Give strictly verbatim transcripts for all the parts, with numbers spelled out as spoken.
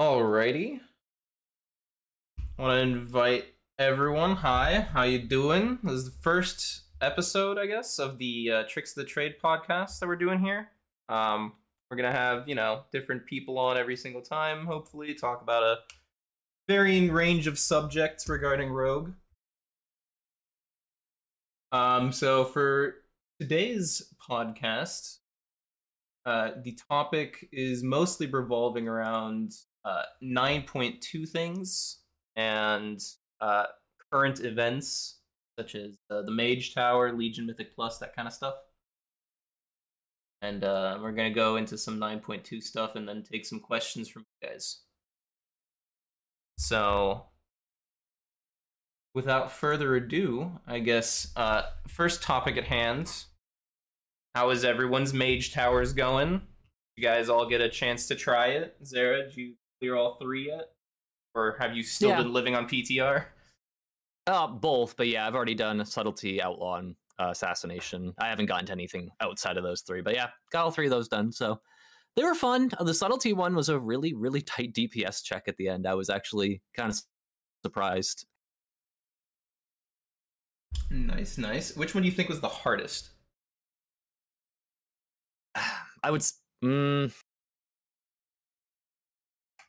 Alrighty. I want to invite everyone. Hi, how you doing? This is the first episode, I guess, of the uh, Tricks of the Trade podcast that we're doing here. Um, we're going to have, you know, different people on every single time, hopefully, talk about a varying range of subjects regarding Rogue. Um, so for today's podcast, uh, the topic is mostly revolving around Uh, nine point two things and uh, current events such as uh, the Mage Tower, Legion Mythic Plus, that kind of stuff. And uh, we're going to go into some nine point two stuff and then take some questions from you guys. So, without further ado, I guess, uh, first topic at hand. How is everyone's Mage Towers going? You guys all get a chance to try it? Zara, did you clear all three yet? Or have you still yeah. been living on P T R? Uh, both, but yeah, I've already done Subtlety, Outlaw, and uh, Assassination. I haven't gotten to anything outside of those three, but yeah, got all three of those done, so they were fun. The Subtlety one was a really, really tight D P S check at the end. I was actually kind of surprised. Nice, nice. Which one do you think was the hardest? I would... Mm.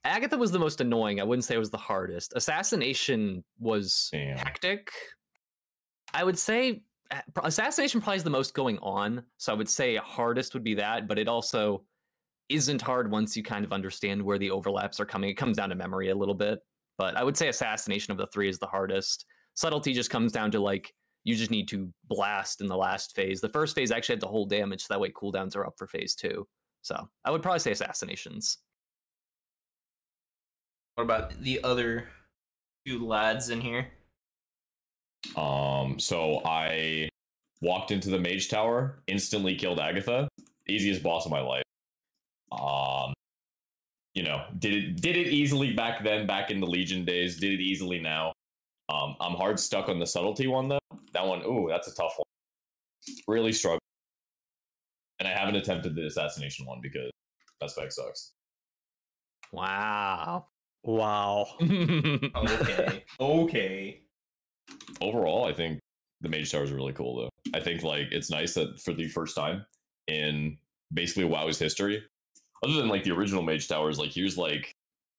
Agatha was the most annoying. I wouldn't say it was the hardest. Assassination was Damn. hectic. I would say Assassination probably is the most going on, so I would say hardest would be that, but it also isn't hard once you kind of understand where the overlaps are coming. It comes down to memory a little bit, but I would say Assassination of the three is the hardest. Subtlety just comes down to, like, you just need to blast in the last phase. The first phase actually had to hold damage, so that way cooldowns are up for phase two. So I would probably say Assassinations. What about the other two lads in here? Um, so I walked into the Mage Tower, instantly killed Agatha, easiest boss of my life. Um, you know, did it did it easily back then, back in the Legion days. Did it easily now. Um, I'm hard stuck on the Subtlety one though. That one, ooh, that's a tough one. Really struggled. And I haven't attempted the Assassination one because that spec sucks. Wow. Wow. okay. Okay. Overall, I think the Mage Towers are really cool, though. I think, like, it's nice that for the first time in basically WoW's history, other than, like, the original Mage Towers, like, here's, like,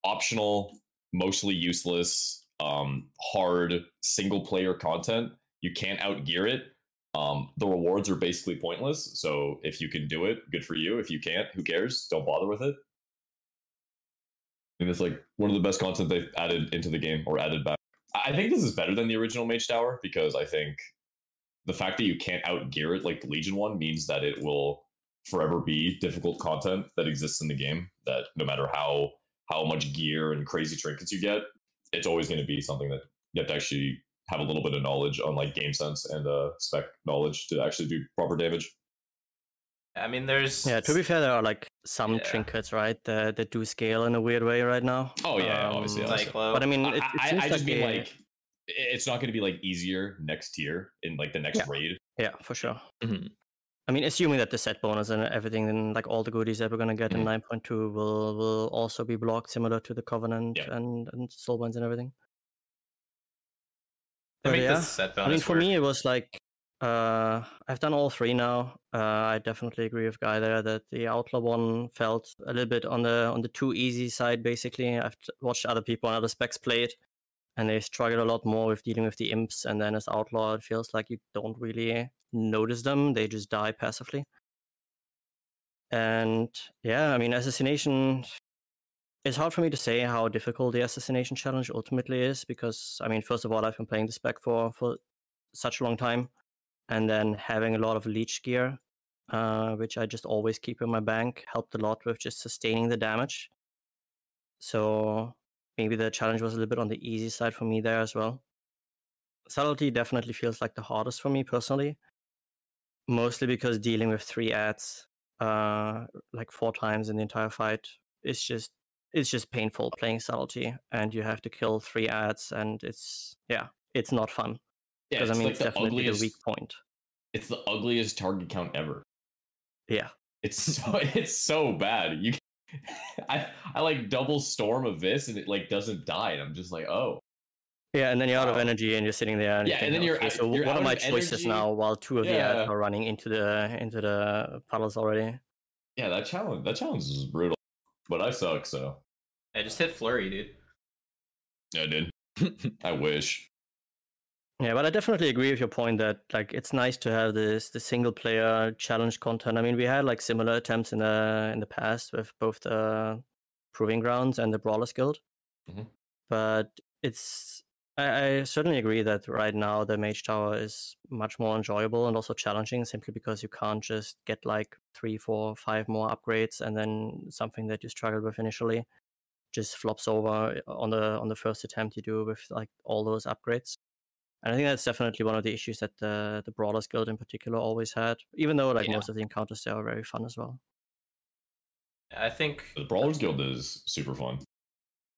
optional, mostly useless, um, hard single-player content. You can't outgear it. Um, the rewards are basically pointless, so if you can do it, good for you. If you can't, who cares? Don't bother with it. And it's like one of the best content they've added into the game or added back. I think this is better than the original Mage Tower because I think the fact that you can't outgear it like the Legion one means that it will forever be difficult content that exists in the game, that no matter how, how much gear and crazy trinkets you get, it's always going to be something that you have to actually have a little bit of knowledge on, like, game sense and uh, spec knowledge to actually do proper damage. I mean, there's... Yeah, to be fair, there are, like, some yeah. trinkets, right, that, that do scale in a weird way right now. Oh, yeah, um, obviously. obviously. But, I mean, it, it I, seems I, I like... I just mean, a... like, it's not going to be, like, easier next tier in, like, the next yeah. raid. Yeah, for sure. Mm-hmm. I mean, assuming that the set bonus and everything and, like, all the goodies that we're going to get mm-hmm. in nine point two will, will also be blocked, similar to the Covenant yeah. and, and Soulbinds and everything. But yeah, I mean, for work. me, it was like, uh, I've done all three now. Uh, I definitely agree with Guy there that the Outlaw one felt a little bit on the on the too easy side, basically. I've watched other people and other specs play it, and they struggled a lot more with dealing with the imps. And then as Outlaw, it feels like you don't really notice them. They just die passively. And yeah, I mean, Assassination... It's hard for me to say how difficult the Assassination challenge ultimately is because, I mean, first of all, I've been playing the spec for, for such a long time, and then having a lot of leech gear, uh, which I just always keep in my bank, helped a lot with just sustaining the damage. So maybe the challenge was a little bit on the easy side for me there as well. Subtlety definitely feels like the hardest for me personally, mostly because dealing with three ads uh, like four times in the entire fight is just It's just painful playing Subtlety, and you have to kill three ads, and it's yeah, it's not fun. Yeah, because I mean, like it's the definitely ugliest, the weak point. It's the ugliest target count ever. Yeah, it's so it's so bad. You I, I like double storm of this and it like doesn't die, and I'm just like, oh. Yeah, and then you're out of energy and you're sitting there. And yeah, and then you're, okay, so you're what are my choices energy now? While two of yeah. you are running into the into the puddles already. Yeah, that challenge that challenge is brutal, but I suck. So I just hit flurry, dude. Yeah, I did. I wish. Yeah, but I definitely agree with your point that like it's nice to have this the single player challenge content. I mean, we had like similar attempts in the in the past with both the Proving Grounds and the Brawlers Guild, mm-hmm. but it's. I certainly agree that right now the Mage Tower is much more enjoyable and also challenging simply because you can't just get like three, four, five more upgrades and then something that you struggled with initially just flops over on the on the first attempt you do with like all those upgrades. And I think that's definitely one of the issues that the, the Brawlers Guild in particular always had, even though like yeah. most of the encounters there are very fun as well. I think... The Brawlers Guild is super fun.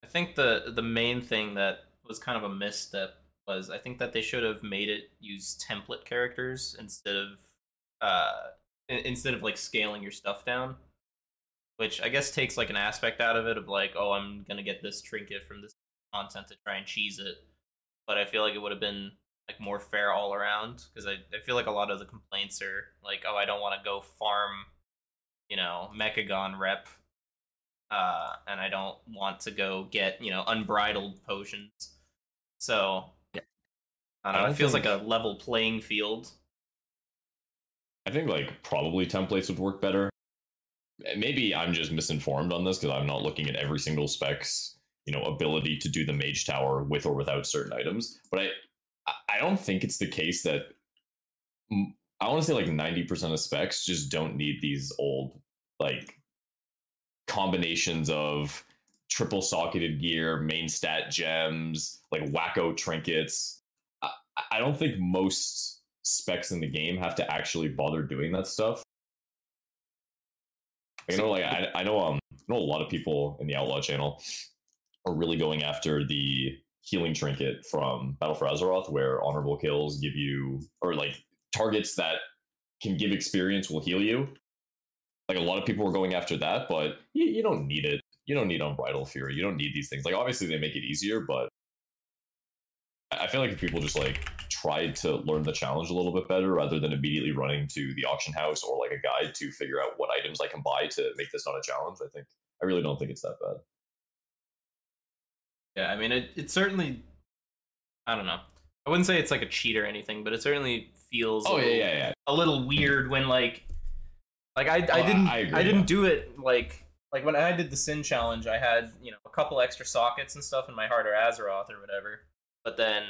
I think the the main thing that was kind of a misstep was I think that they should have made it use template characters instead of uh instead of like scaling your stuff down, which I guess takes like an aspect out of it of like, oh, I'm gonna get this trinket from this content to try and cheese it. But I feel like it would have been like more fair all around, because I, I feel like a lot of the complaints are like, oh, I don't want to go farm, you know, Mechagon rep. Uh, and I don't want to go get, you know, unbridled potions. So, yeah. I don't know, I it feels like a level playing field. I think, like, probably templates would work better. Maybe I'm just misinformed on this because I'm not looking at every single spec's, you know, ability to do the Mage Tower with or without certain items. But I, I don't think it's the case that... I want to say, like, ninety percent of specs just don't need these old, like... combinations of triple socketed gear, main stat gems, like wacko trinkets. I, I don't think most specs in the game have to actually bother doing that stuff. You know, like I, I know, um, I know a lot of people in the Outlaw channel are really going after the healing trinket from Battle for Azeroth, where honorable kills give you, or like targets that can give experience will heal you. Like, a lot of people were going after that, but you, you don't need it. You don't need Unbridled Fury. You don't need these things. Like, obviously, they make it easier, but I feel like if people just, like, tried to learn the challenge a little bit better rather than immediately running to the auction house or, like, a guide to figure out what items I can buy to make this not a challenge, I think. I really don't think it's that bad. Yeah, I mean, it, it certainly... I don't know. I wouldn't say it's, like, a cheat or anything, but it certainly feels oh, a, yeah, little, yeah, yeah. a little weird when, like... Like I, I didn't, uh, I, agree, I didn't yeah. do it like, like when I did the Sin Challenge, I had, you know, a couple extra sockets and stuff in my Heart or Azeroth or whatever. But then,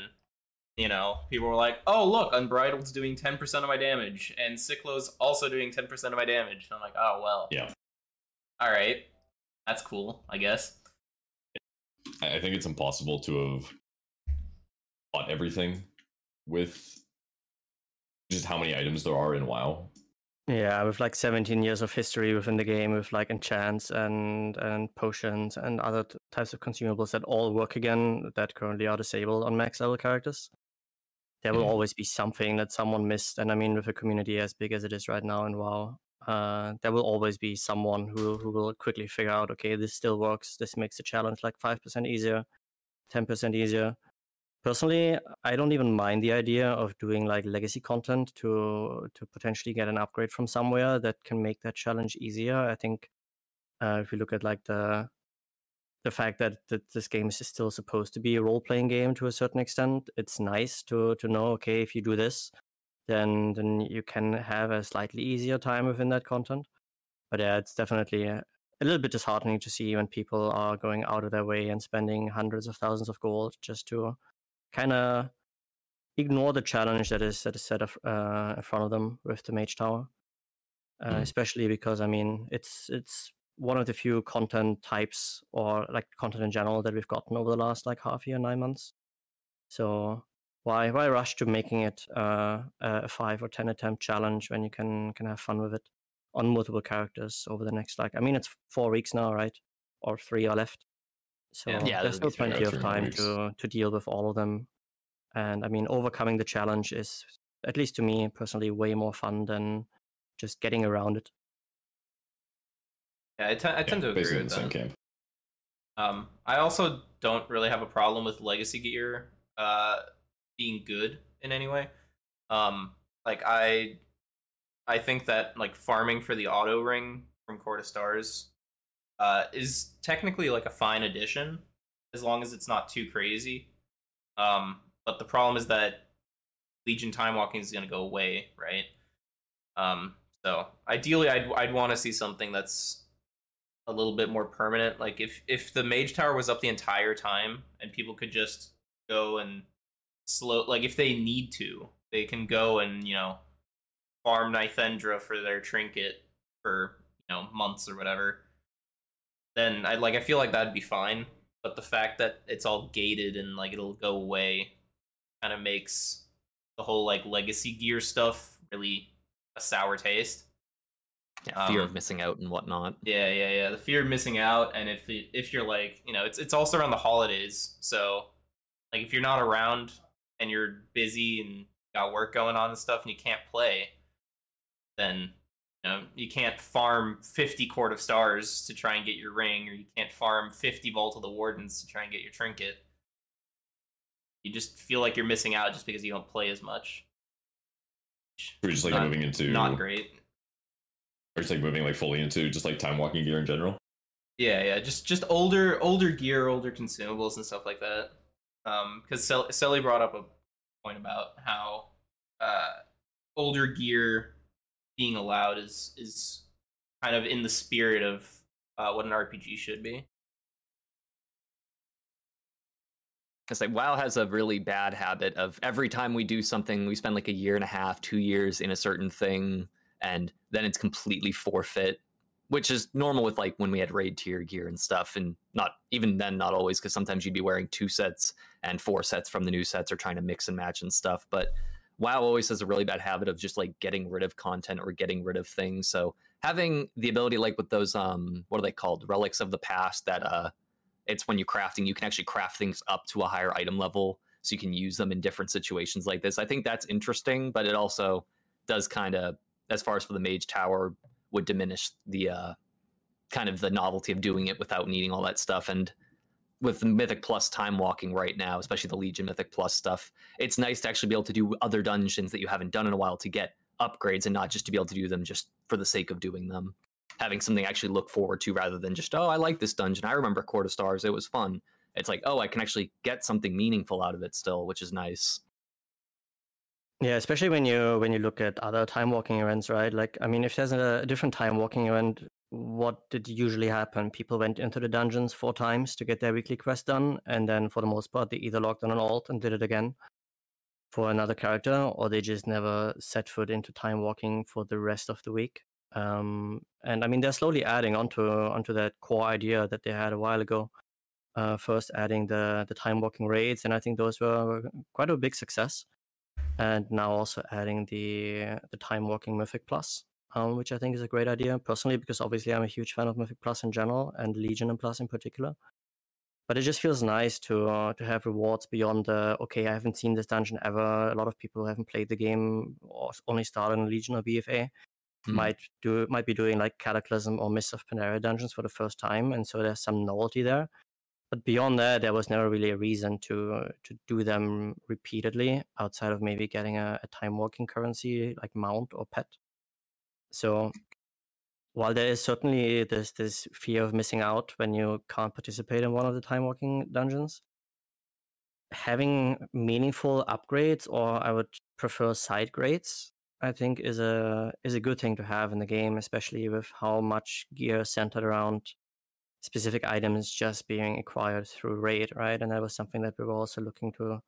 you know, people were like, "Oh, look, Unbridled's doing ten percent of my damage, and Cyclo's also doing ten percent of my damage." And I'm like, "Oh well, yeah, all right, that's cool, I guess." I think it's impossible to have bought everything with just how many items there are in WoW. Yeah, with like seventeen years of history within the game, with like enchants and and potions and other t- types of consumables that all work again that currently are disabled on max level characters, there will mm-hmm. always be something that someone missed. And I mean, with a community as big as it is right now in WoW, uh, there will always be someone who who will quickly figure out, okay, this still works. This makes the challenge like five percent easier, ten percent easier. Personally, I don't even mind the idea of doing like legacy content to to potentially get an upgrade from somewhere that can make that challenge easier. I think uh, if you look at like the the fact that, that this game is still supposed to be a role-playing game to a certain extent, it's nice to to know, okay, if you do this, then then you can have a slightly easier time within that content. But yeah, it's definitely a, a little bit disheartening to see when people are going out of their way and spending hundreds of thousands of gold just to kind of ignore the challenge that is that is set up, uh, in front of them with the Mage Tower, uh, mm. especially because I mean it's it's one of the few content types or like content in general that we've gotten over the last like half year, nine months. So why why rush to making it uh, a five or ten attempt challenge when you can can have fun with it on multiple characters over the next like I mean it's four weeks now, right? Or three are left. So yeah, there's still plenty of time to, to deal with all of them. And I mean, overcoming the challenge is, at least to me personally, way more fun than just getting around it. Yeah, I, t I tend yeah, to agree with the same that. Game. Um, I also don't really have a problem with Legacy Gear uh, being good in any way. Um, like I, I think that like farming for the auto ring from Court of Stars uh, is technically like a fine addition as long as it's not too crazy. Um, but the problem is that Legion time walking is going to go away, right? Um, so ideally, I'd I'd want to see something that's a little bit more permanent. Like if if the Mage Tower was up the entire time and people could just go and slow, like if they need to, they can go and, you know, farm Nithendra for their trinket for, you know, months or whatever. Then I like I feel like that'd be fine. But the fact that it's all gated and like it'll go away kind of makes the whole like Legacy Gear stuff really a sour taste. Yeah, fear um, of missing out and whatnot. Yeah, yeah, yeah. The fear of missing out, and if if you're like, you know, it's it's also around the holidays, so like if you're not around and you're busy and got work going on and stuff, and you can't play, then you know you can't farm fifty Court of Stars to try and get your ring, or you can't farm fifty Vault of the Wardens to try and get your trinket. You just feel like you're missing out just because you don't play as much. We're just like not, moving into not great. Or just like moving like fully into just like time walking gear in general. Yeah, yeah, just just older older gear, older consumables and stuff like that. Um, because Sel Selly brought up a point about how uh older gear being allowed is is kind of in the spirit of uh, what an R P G should be. It's like WoW has a really bad habit of every time we do something, we spend like a year and a half, two years in a certain thing, and then it's completely forfeit, which is normal with like when we had raid tier gear and stuff, and not even then, not always, because sometimes you'd be wearing two sets and four sets from the new sets or trying to mix and match and stuff. But WoW always has a really bad habit of just like getting rid of content or getting rid of things. So having the ability, like with those, um, what are they called? Relics of the past that, uh, it's when you're crafting, you can actually craft things up to a higher item level so you can use them in different situations like this. I think that's interesting, but it also does kind of, as far as for the Mage Tower, would diminish the uh, kind of the novelty of doing it without needing all that stuff. And with Mythic Plus time walking right now, especially the Legion Mythic Plus stuff, it's nice to actually be able to do other dungeons that you haven't done in a while to get upgrades and not just to be able to do them just for the sake of doing them. Having something I actually look forward to rather than just, oh, I like this dungeon. I remember Court of Stars. It was fun. It's like, oh, I can actually get something meaningful out of it still, which is nice. Yeah, especially when you when you look at other time walking events, right? Like, I mean, if there's a different time walking event, what did usually happen? People went into the dungeons four times to get their weekly quest done, and then for the most part, they either logged on an alt and did it again for another character, or they just never set foot into time walking for the rest of the week. Um, and I mean, they're slowly adding onto onto that core idea that they had a while ago. Uh, first, adding the the time walking raids, and I think those were quite a big success. And now also adding the the time walking Mythic Plus, um, which I think is a great idea personally, because obviously I'm a huge fan of Mythic Plus in general and Legion and Plus in particular. But it just feels nice to uh, to have rewards beyond the okay, I haven't seen this dungeon ever. A lot of people haven't played the game or only started in Legion or B F A. Mm-hmm. Might do might be doing like Cataclysm or Mists of Pandaria dungeons for the first time, and so there's some novelty there. But beyond that, there was never really a reason to uh, to do them repeatedly outside of maybe getting a, a time walking currency like mount or pet. So while there is certainly this this fear of missing out when you can't participate in one of the time walking dungeons, having meaningful upgrades, or I would prefer side grades, I think is a is a good thing to have in the game, especially with how much gear is centered around specific items just being acquired through raid, right? And that was something that we were also looking to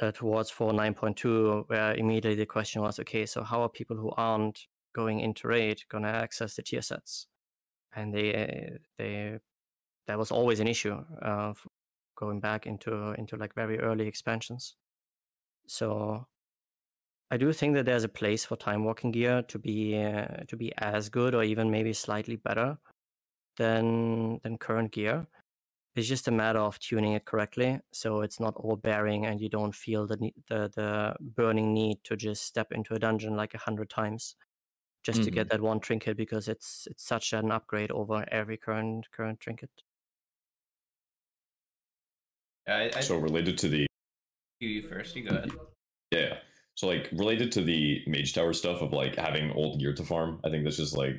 uh, towards for nine point two, where immediately the question was, okay, so how are people who aren't going into raid going to access the tier sets? And they they that was always an issue uh, going back into into like very early expansions. So I do think that there's a place for time walking gear to be uh, to be as good or even maybe slightly better than than current gear. It's just a matter of tuning it correctly, so it's not overbearing and you don't feel the the, the burning need to just step into a dungeon like a hundred times just mm-hmm. to get that one trinket, because it's it's such an upgrade over every current current trinket. I, I, so related to the you, you first, you go ahead. Yeah. So like related to the Mage Tower stuff of like having old gear to farm, I think that's just like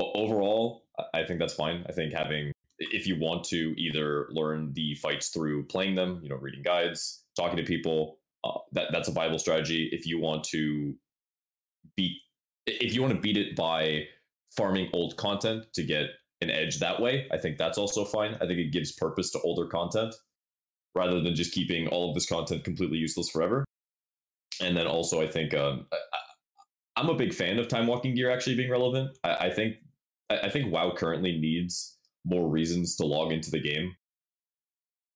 overall, I think that's fine. I think having, if you want to either learn the fights through playing them, you know, reading guides, talking to people, uh, that that's a viable strategy. If you want to beat, if you want to beat it by farming old content to get an edge that way, I think that's also fine. I think it gives purpose to older content rather than just keeping all of this content completely useless forever. And then also, I think um, I, I'm a big fan of time walking gear actually being relevant. I, I think I, I think WoW currently needs more reasons to log into the game.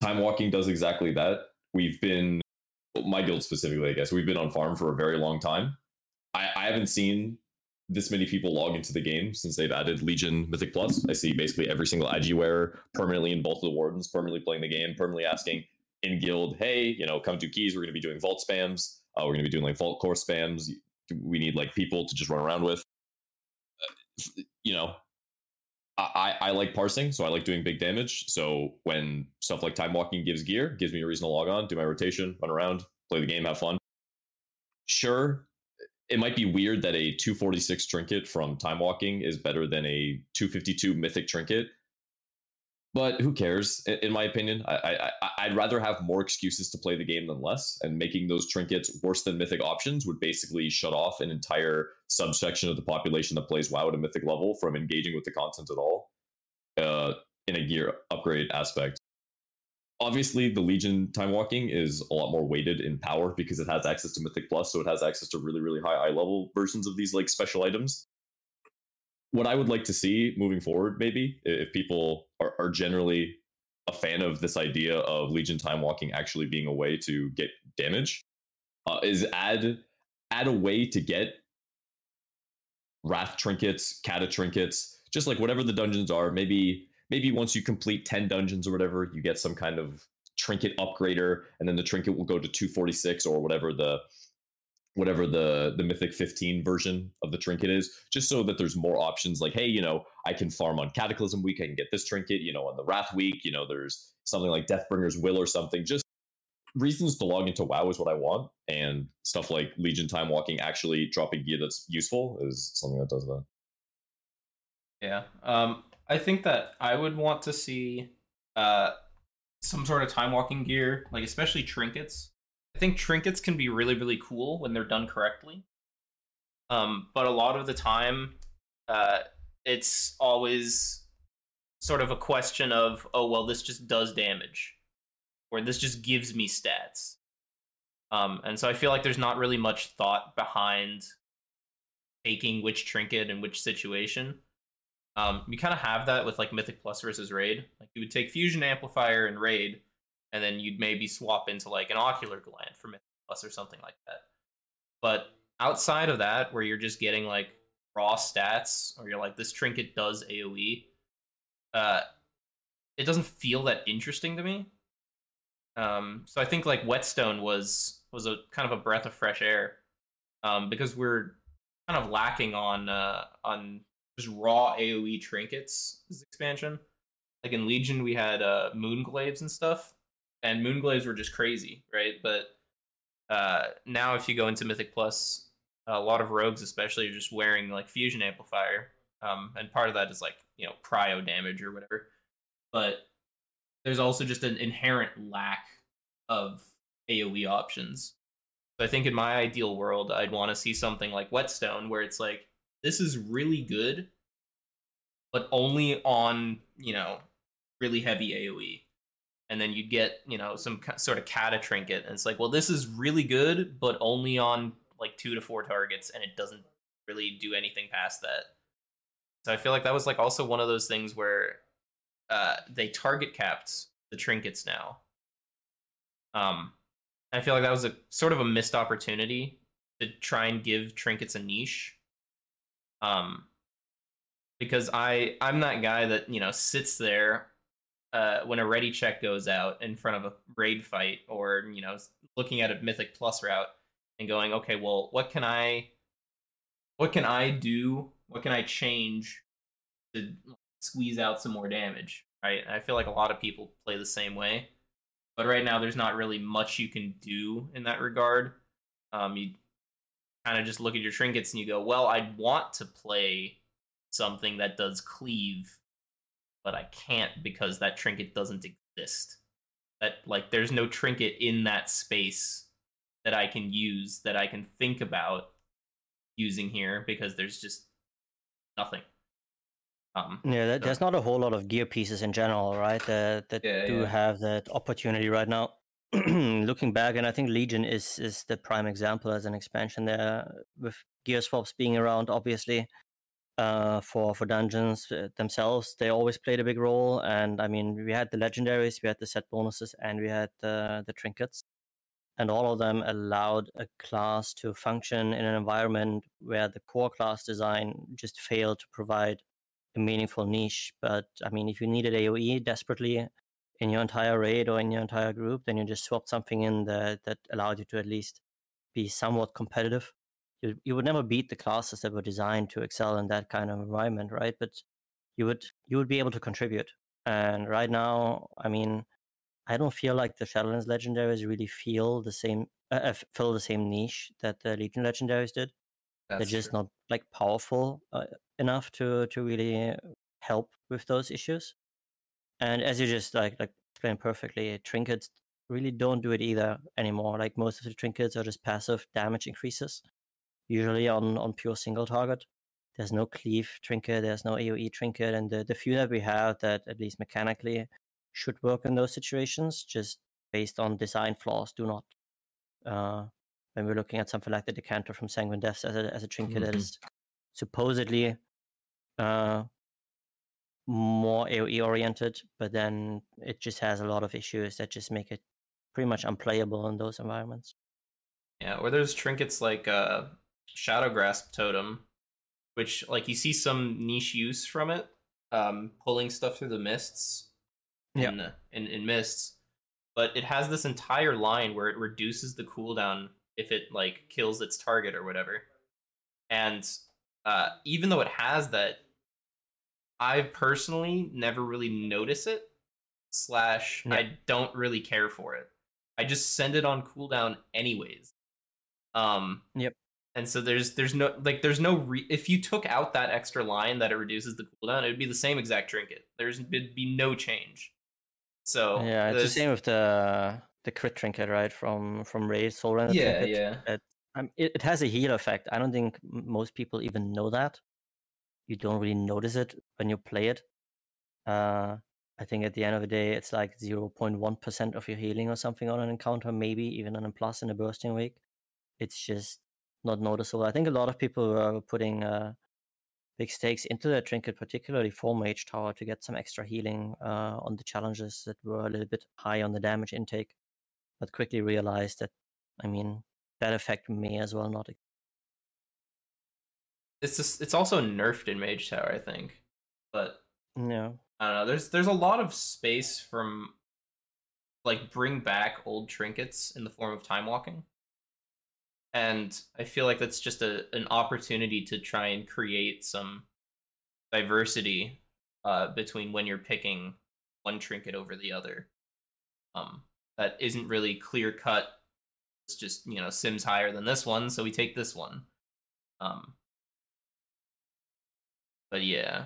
Time walking does exactly that. We've been, my guild specifically, I guess, we've been on farm for a very long time. I, I haven't seen this many people log into the game since they've added Legion Mythic Plus. I see basically every single I G wearer permanently in both of the wardens, permanently playing the game, permanently asking in guild, hey, you know, come do keys. We're going to be doing vault spams. Uh, we're going to be doing like vault core spams. We need like people to just run around with. Uh, you know, I, I like parsing, so I like doing big damage. So when stuff like time walking gives gear, gives me a reason to log on, do my rotation, run around, play the game, have fun. Sure, it might be weird that a two forty-six trinket from time walking is better than a two fifty-two mythic trinket, but who cares? In my opinion, I, I I'd rather have more excuses to play the game than less, and making those trinkets worse than mythic options would basically shut off an entire subsection of the population that plays WoW at a mythic level from engaging with the content at all uh, in a gear upgrade aspect. Obviously, the Legion time walking is a lot more weighted in power because it has access to Mythic Plus, so it has access to really, really high eye level versions of these like special items. What I would like to see moving forward, maybe, if people are, are generally a fan of this idea of Legion time walking actually being a way to get damage, uh, is add add a way to get Wrath trinkets, Kata trinkets, just like whatever the dungeons are. Maybe maybe once you complete ten dungeons or whatever, you get some kind of trinket upgrader, and then the trinket will go to two forty-six or whatever the... whatever the, the Mythic fifteen version of the trinket is, just so that there's more options. Like, hey, you know, I can farm on Cataclysm week, I can get this trinket, you know, on the Wrath week, you know, there's something like Deathbringer's Will or something. Just reasons to log into WoW is what I want, and stuff like Legion time walking actually dropping gear that's useful is something that does that. Yeah, um, I think that I would want to see uh, some sort of time walking gear, like especially trinkets. I think trinkets can be really, really cool when they're done correctly. Um, but a lot of the time, uh, it's always sort of a question of, oh, well, this just does damage, or this just gives me stats. Um, and so I feel like there's not really much thought behind taking which trinket and which situation. Um, you kind of have that with like Mythic Plus versus Raid. Like you would take Fusion Amplifier and Raid, and then you'd maybe swap into like an Ocular Gland for Mythic Plus or something like that. But outside of that, where you're just getting like raw stats, or you're like, this trinket does AoE, uh, it doesn't feel that interesting to me. Um, so I think like Whetstone was was a kind of a breath of fresh air, um, because we're kind of lacking on uh, on just raw AoE trinkets this expansion. Like in Legion, we had uh, Moonglaves and stuff. And Moonglaves were just crazy, right? But uh, now if you go into Mythic Plus, a lot of rogues especially are just wearing like Fusion Amplifier. Um, and part of that is like, you know, prio damage or whatever. But there's also just an inherent lack of AoE options. So I think in my ideal world, I'd want to see something like Whetstone, where it's like, this is really good, but only on, you know, really heavy AoE. And then you'd get, you know, some sort of Kata trinket, and it's like, well, this is really good, but only on like two to four targets, and it doesn't really do anything past that. So I feel like that was like also one of those things where uh, they target capped the trinkets now. Um, I feel like that was a sort of a missed opportunity to try and give trinkets a niche. Um, because I I'm that guy that, you know, sits there. Uh, when a ready check goes out in front of a raid fight, or, you know, looking at a Mythic Plus route and going, okay, well, what can I what can I do? What can I change to squeeze out some more damage, right? I feel like a lot of people play the same way, but right now there's not really much you can do in that regard. Um, you kind of just look at your trinkets and you go, well, I want to play something that does cleave, but I can't because that trinket doesn't exist. That, like, there's no trinket in that space that I can use, that I can think about using here, because there's just nothing. Um, yeah, that, so. There's not a whole lot of gear pieces in general, right? That, that yeah, do yeah. have that opportunity right now. Looking back, and I think Legion is is the prime example as an expansion there, with gear swaps being around, obviously. Uh, for, for dungeons themselves, they always played a big role. And I mean, we had the legendaries, we had the set bonuses, and we had uh, the trinkets. And all of them allowed a class to function in an environment where the core class design just failed to provide a meaningful niche. But I mean, if you needed AoE desperately in your entire raid or in your entire group, then you just swapped something in that, that allowed you to at least be somewhat competitive. You, you would never beat the classes that were designed to excel in that kind of environment, right? But you would you would be able to contribute. And right now, I mean, I don't feel like the Shadowlands legendaries really feel the same, uh, fill the same niche that the Legion legendaries did. That's They're just true. not like powerful uh, enough to to really help with those issues. And as you just like like explained perfectly, trinkets really don't do it either anymore. Like, most of the trinkets are just passive damage increases, usually on, on pure single target. There's no cleave trinket, there's no AoE trinket, and the, the few that we have that at least mechanically should work in those situations, just based on design flaws, do not. Uh, when we're looking at something like the Decanter from Sanguine Deaths as a, as a trinket mm-hmm. that is supposedly uh, more AoE oriented, but then it just has a lot of issues that just make it pretty much unplayable in those environments. Yeah, or there's trinkets like uh, Shadow Grasp Totem, which, like, you see some niche use from it, um, pulling stuff through the mists, yeah, in, in, in mists. But it has this entire line where it reduces the cooldown if it, like, kills its target or whatever. And uh, even though it has that, I personally never really notice it. Slash, yeah. I don't really care for it. I just send it on cooldown anyways. Um. Yep. And so there's there's no like there's no re- if you took out that extra line that it reduces the cooldown, it would be the same exact trinket. There's it'd be no change. So yeah, it's the same with the the crit trinket, right? From from Ray Soul Render. Yeah, trinket. yeah. It, um, it it has a heal effect. I don't think most people even know that. You don't really notice it when you play it. Uh, I think at the end of the day, it's like zero point one percent of your healing or something on an encounter, maybe even on a plus in a bursting week. It's just not noticeable. I think a lot of people were putting uh, big stakes into their trinket, particularly for Mage Tower, to get some extra healing uh, on the challenges that were a little bit high on the damage intake, but quickly realized that, I mean, that effect may as well not. It's just, it's also nerfed in Mage Tower, I think, but yeah, I don't know. There's there's a lot of space from, like, bring back old trinkets in the form of time walking. And I feel like that's just a an opportunity to try and create some diversity uh, between when you're picking one trinket over the other. Um, that isn't really clear cut. It's just, you know, Sim's higher than this one, so we take this one. Um, but yeah,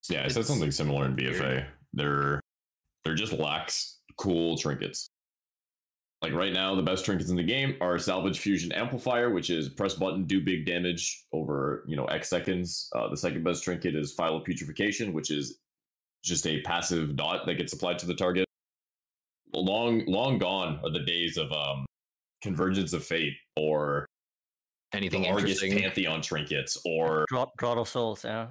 so yeah, I said something similar in B F A. There, there just lacks cool trinkets. Like, right now, the best trinkets in the game are Salvage Fusion Amplifier, which is press button, do big damage over, you know, X seconds. Uh, the second best trinket is Phylo-Putrefaction, which is just a passive dot that gets applied to the target. Long, long gone are the days of um, Convergence of Fate or anything interesting. Pantheon trinkets or Draw, Draw to Souls, yeah.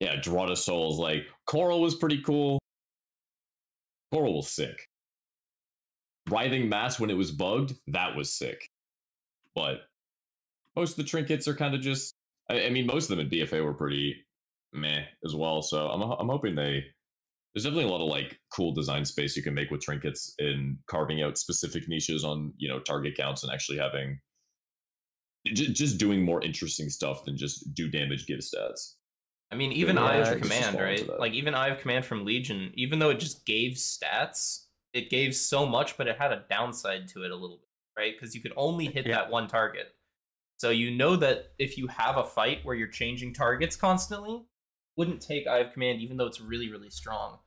Yeah, Draw to Souls. Like, Coral was pretty cool. Coral was sick. Writhing Mass, when it was bugged, that was sick. But most of the trinkets are kind of just, I, I mean, most of them in B F A were pretty meh as well. So I'm I'm hoping they, there's definitely a lot of, like, cool design space you can make with trinkets in carving out specific niches on, you know, target counts and actually having just doing more interesting stuff than just do damage, give stats. I mean, even yeah, Eye of Command, right? Like, even Eye of Command from Legion, even though it just gave stats, it gave so much, but it had a downside to it a little bit, right? Because you could only hit yeah. that one target. So you know that if you have a fight where you're changing targets constantly, wouldn't take Eye of Command, even though it's really, really strong.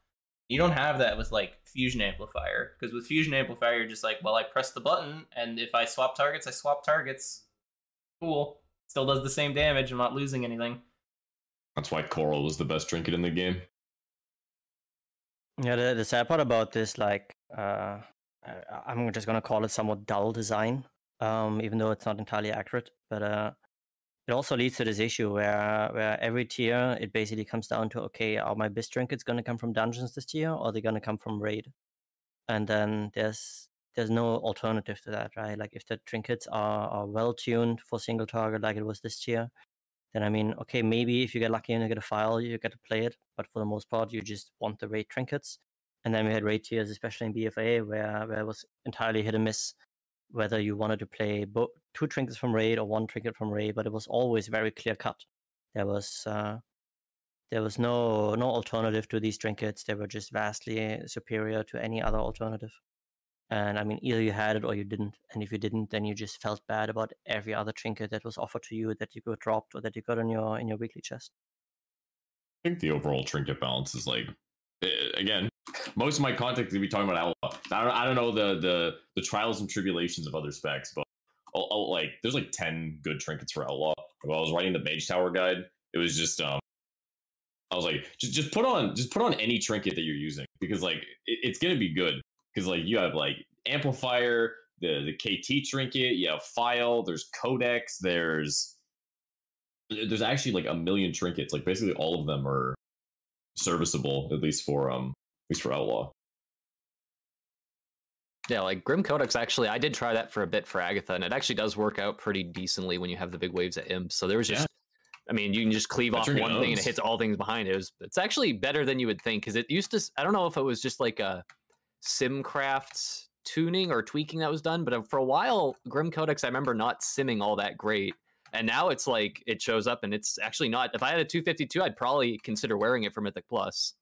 You don't have that with, like, Fusion Amplifier, because with Fusion Amplifier, you're just like, well, I press the button, and if I swap targets, I swap targets. Cool. Still does the same damage. I'm not losing anything. That's why Coral was the best trinket in the game. Yeah, the, the sad part about this, like, uh, I'm just going to call it somewhat dull design, um, even though it's not entirely accurate. But uh, it also leads to this issue where where every tier, it basically comes down to, okay, are my best trinkets going to come from dungeons this tier, or are they going to come from raid? And then there's there's no alternative to that, right? Like, if the trinkets are, are well-tuned for single target like it was this tier, then, I mean, okay, maybe if you get lucky and you get a file, you get to play it. But for the most part, you just want the raid trinkets. And then we had raid tiers, especially in B F A, where, where it was entirely hit and miss whether you wanted to play bo- two trinkets from raid or one trinket from raid. But it was always very clear cut. There was uh, there was no no alternative to these trinkets. They were just vastly superior to any other alternative. And I mean, either you had it or you didn't. And if you didn't, then you just felt bad about every other trinket that was offered to you, that you got dropped, or that you got in your in your weekly chest. I think the overall trinket balance is like, again, most of my content will be talking about Alpha. I don't, I don't know the, the the trials and tribulations of other specs, but I'll, I'll, like, there's like ten good trinkets for Outlaw. When I was writing the Mage Tower guide, it was just um, I was like, just just put on just put on any trinket that you're using, because like it, it's gonna be good. Because, like, you have, like, Amplifier, the, the K T trinket, you have File, there's Codex, there's... There's actually, like, a million trinkets. Like, basically all of them are serviceable, at least for, um, at least for Outlaw. Yeah, like, Grim Codex, actually, I did try that for a bit for Agatha, and it actually does work out pretty decently when you have the big waves at Imp. So there was just... Yeah. I mean, you can just cleave that off one owns. thing and it hits all things behind it. It was, it's actually better than you would think, because it used to... I don't know if it was just, like, a... SimCraft tuning or tweaking that was done, but for a while Grim Codex, I remember not simming all that great, and now it's like it shows up and it's actually not. If I had a two fifty-two, I'd probably consider wearing it for Mythic Plus.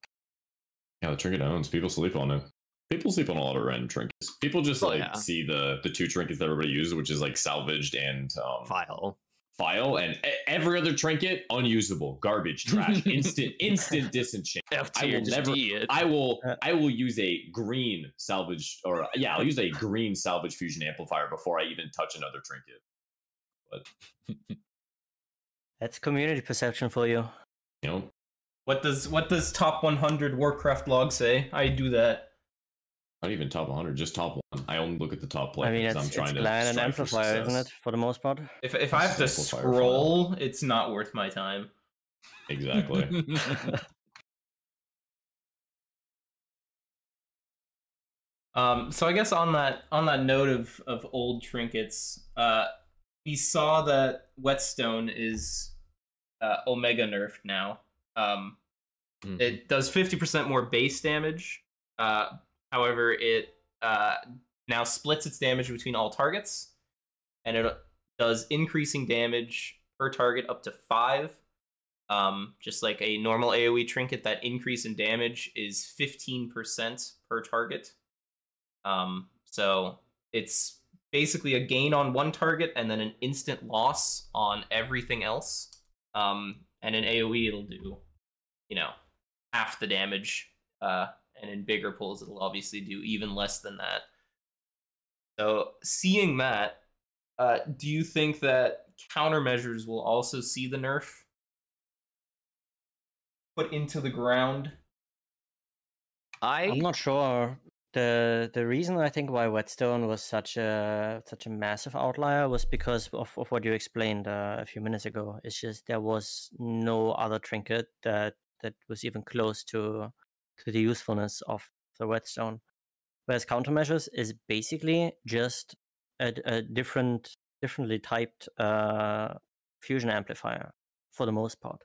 Yeah, the trinket owns. People sleep on it. People sleep on a lot of random trinkets. People just like oh, yeah. see the the two trinkets that everybody uses, which is like Salvaged and um, File. File, and every other trinket unusable, garbage, trash, instant, instant disenchant. I will never. I will. I will use a green salvage, or yeah, I'll use a green salvage fusion amplifier before I even touch another trinket. But that's community perception for you. You know, what does what does top one hundred Warcraft log say? I do that. Not even top one hundred, just top one. I only look at the top play. I mean, it's, I'm trying it's to Glenn and Amplifier, isn't it, for the most part? If if it's I have to scroll, file. It's not worth my time. Exactly. um. So I guess on that on that note of of old trinkets, uh, we saw that Whetstone is uh, Omega nerfed now. Um, mm. It does fifty percent more base damage. Uh. However, it uh, now splits its damage between all targets, and it does increasing damage per target up to five. Um, just like a normal AoE trinket, that increase in damage is fifteen percent per target. Um, so it's basically a gain on one target and then an instant loss on everything else. Um, and in AoE, it'll do, you know, half the damage. Uh, And in bigger pools, it'll obviously do even less than that. So seeing that, uh, do you think that countermeasures will also see the nerf put into the ground? I... I'm not sure. The the reason I think why Whetstone was such a such a massive outlier was because of, of what you explained uh, a few minutes ago. It's just there was no other trinket that, that was even close to... to the usefulness of the Whetstone, whereas countermeasures is basically just a, a different, differently typed uh, fusion amplifier for the most part.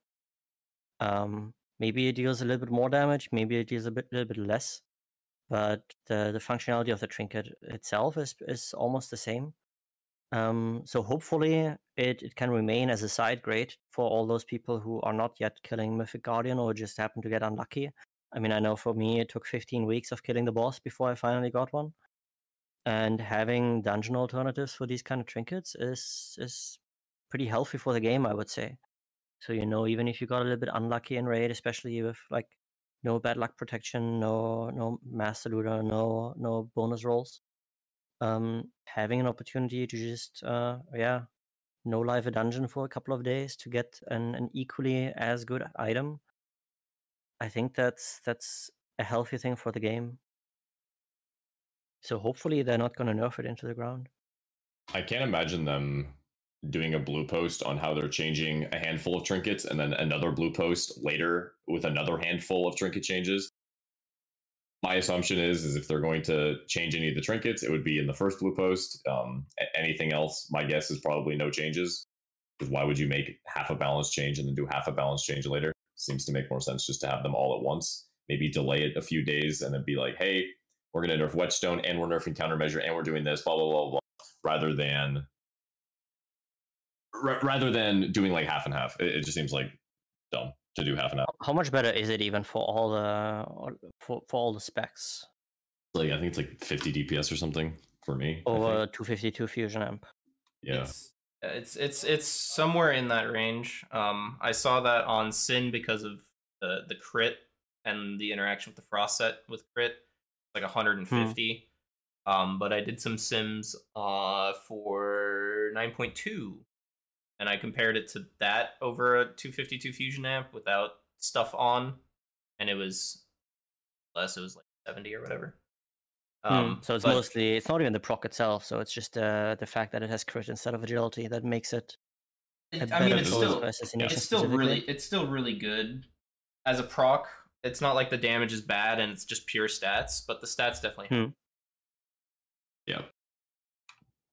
Um, maybe it deals a little bit more damage, maybe it deals a bit, little bit less, but the the functionality of the trinket itself is is almost the same. Um, so hopefully it, it can remain as a side grade for all those people who are not yet killing Mythic Guardian or just happen to get unlucky. I mean, I know for me it took fifteen weeks of killing the boss before I finally got one. And having dungeon alternatives for these kind of trinkets is is pretty healthy for the game, I would say. So, you know, even if you got a little bit unlucky in raid, especially with like no bad luck protection, no no master looter, no no bonus rolls, um, having an opportunity to just uh, yeah, no live a dungeon for a couple of days to get an, an equally as good item, I think that's that's a healthy thing for the game. So hopefully they're not going to nerf it into the ground. I can't imagine them doing a blue post on how they're changing a handful of trinkets and then another blue post later with another handful of trinket changes. My assumption is, is if they're going to change any of the trinkets, it would be in the first blue post. Um, anything else, my guess is probably no changes. Because why would you make half a balance change and then do half a balance change later? Seems to make more sense just to have them all at once. Maybe delay it a few days and then be like, hey, we're going to nerf Whetstone, and we're nerfing Countermeasure, and we're doing this, blah, blah, blah, blah, rather than r- rather than doing like half and half. It, it just seems like dumb to do half and half. How much better is it even for all the for, for all the specs? Like I think it's like fifty D P S or something for me. Over two fifty-two Fusion Amp. Yeah. It's it's it's, it's somewhere in that range. Um, I saw that on Sin because of the, the crit and the interaction with the Frost set with crit. Like one hundred fifty. Hmm. Um, but I did some sims uh, for nine point two, and I compared it to that over a two fifty-two Fusion amp without stuff on, and it was less. It was like seventy or whatever. Um, hmm. So it's but, mostly it's not even the proc itself. So it's just uh, the fact that it has crit instead of agility that makes it. it I mean, it's still it's still really it's still really good as a proc. It's not like the damage is bad and it's just pure stats, but the stats definitely help. Hmm. Yeah.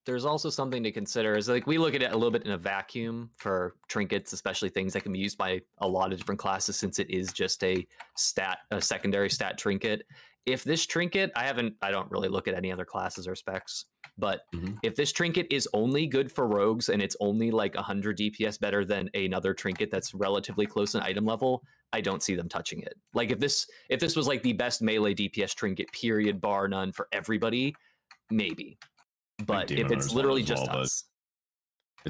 There's also something to consider is like we look at it a little bit in a vacuum for trinkets, especially things that can be used by a lot of different classes since it is just a stat, a secondary stat trinket. If this trinket, I haven't, I don't really look at any other classes or specs, but mm-hmm. if this trinket is only good for rogues and it's only like one hundred D P S better than another trinket that's relatively close in item level, I don't see them touching it. Like if this if this was like the best melee D P S trinket period bar none for everybody, maybe. But if it's literally just well, us,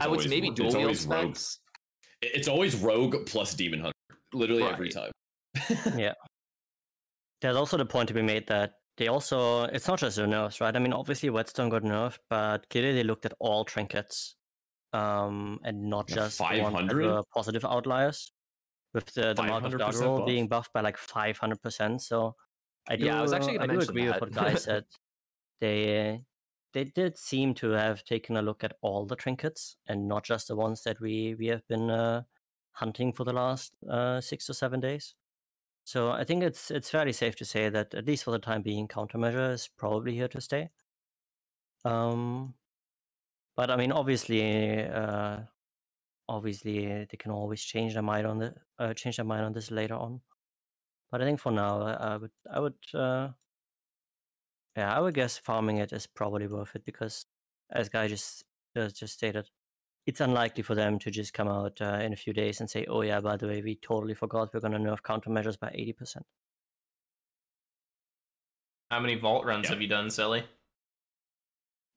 I would always, maybe dual wield specs. Rogue. It's always rogue plus demon hunter, literally right. every time. Yeah. There's also the point to be made that they also it's not just their nerfs, right? I mean, obviously Whetstone got nerfed, but clearly they looked at all trinkets, um, and not yeah, just five hundred one positive outliers. With the, the amount of dodge roll buff. being buffed by like five hundred percent, so I do, yeah, I was actually I do agree that. with what Guy said. They they did seem to have taken a look at all the trinkets and not just the ones that we we have been uh, hunting for the last uh, six or seven days. So I think it's it's fairly safe to say that at least for the time being, Countermeasure is probably here to stay. Um, but I mean, obviously. Uh, Obviously, they can always change their mind on the uh, change their mind on this later on. But I think for now, I would, I would, uh, yeah, I would guess farming it is probably worth it because, as Guy just uh, just stated, it's unlikely for them to just come out uh, in a few days and say, "Oh yeah, by the way, we totally forgot we're going to nerf countermeasures by eighty percent." How many vault runs yeah. have you done, Selly?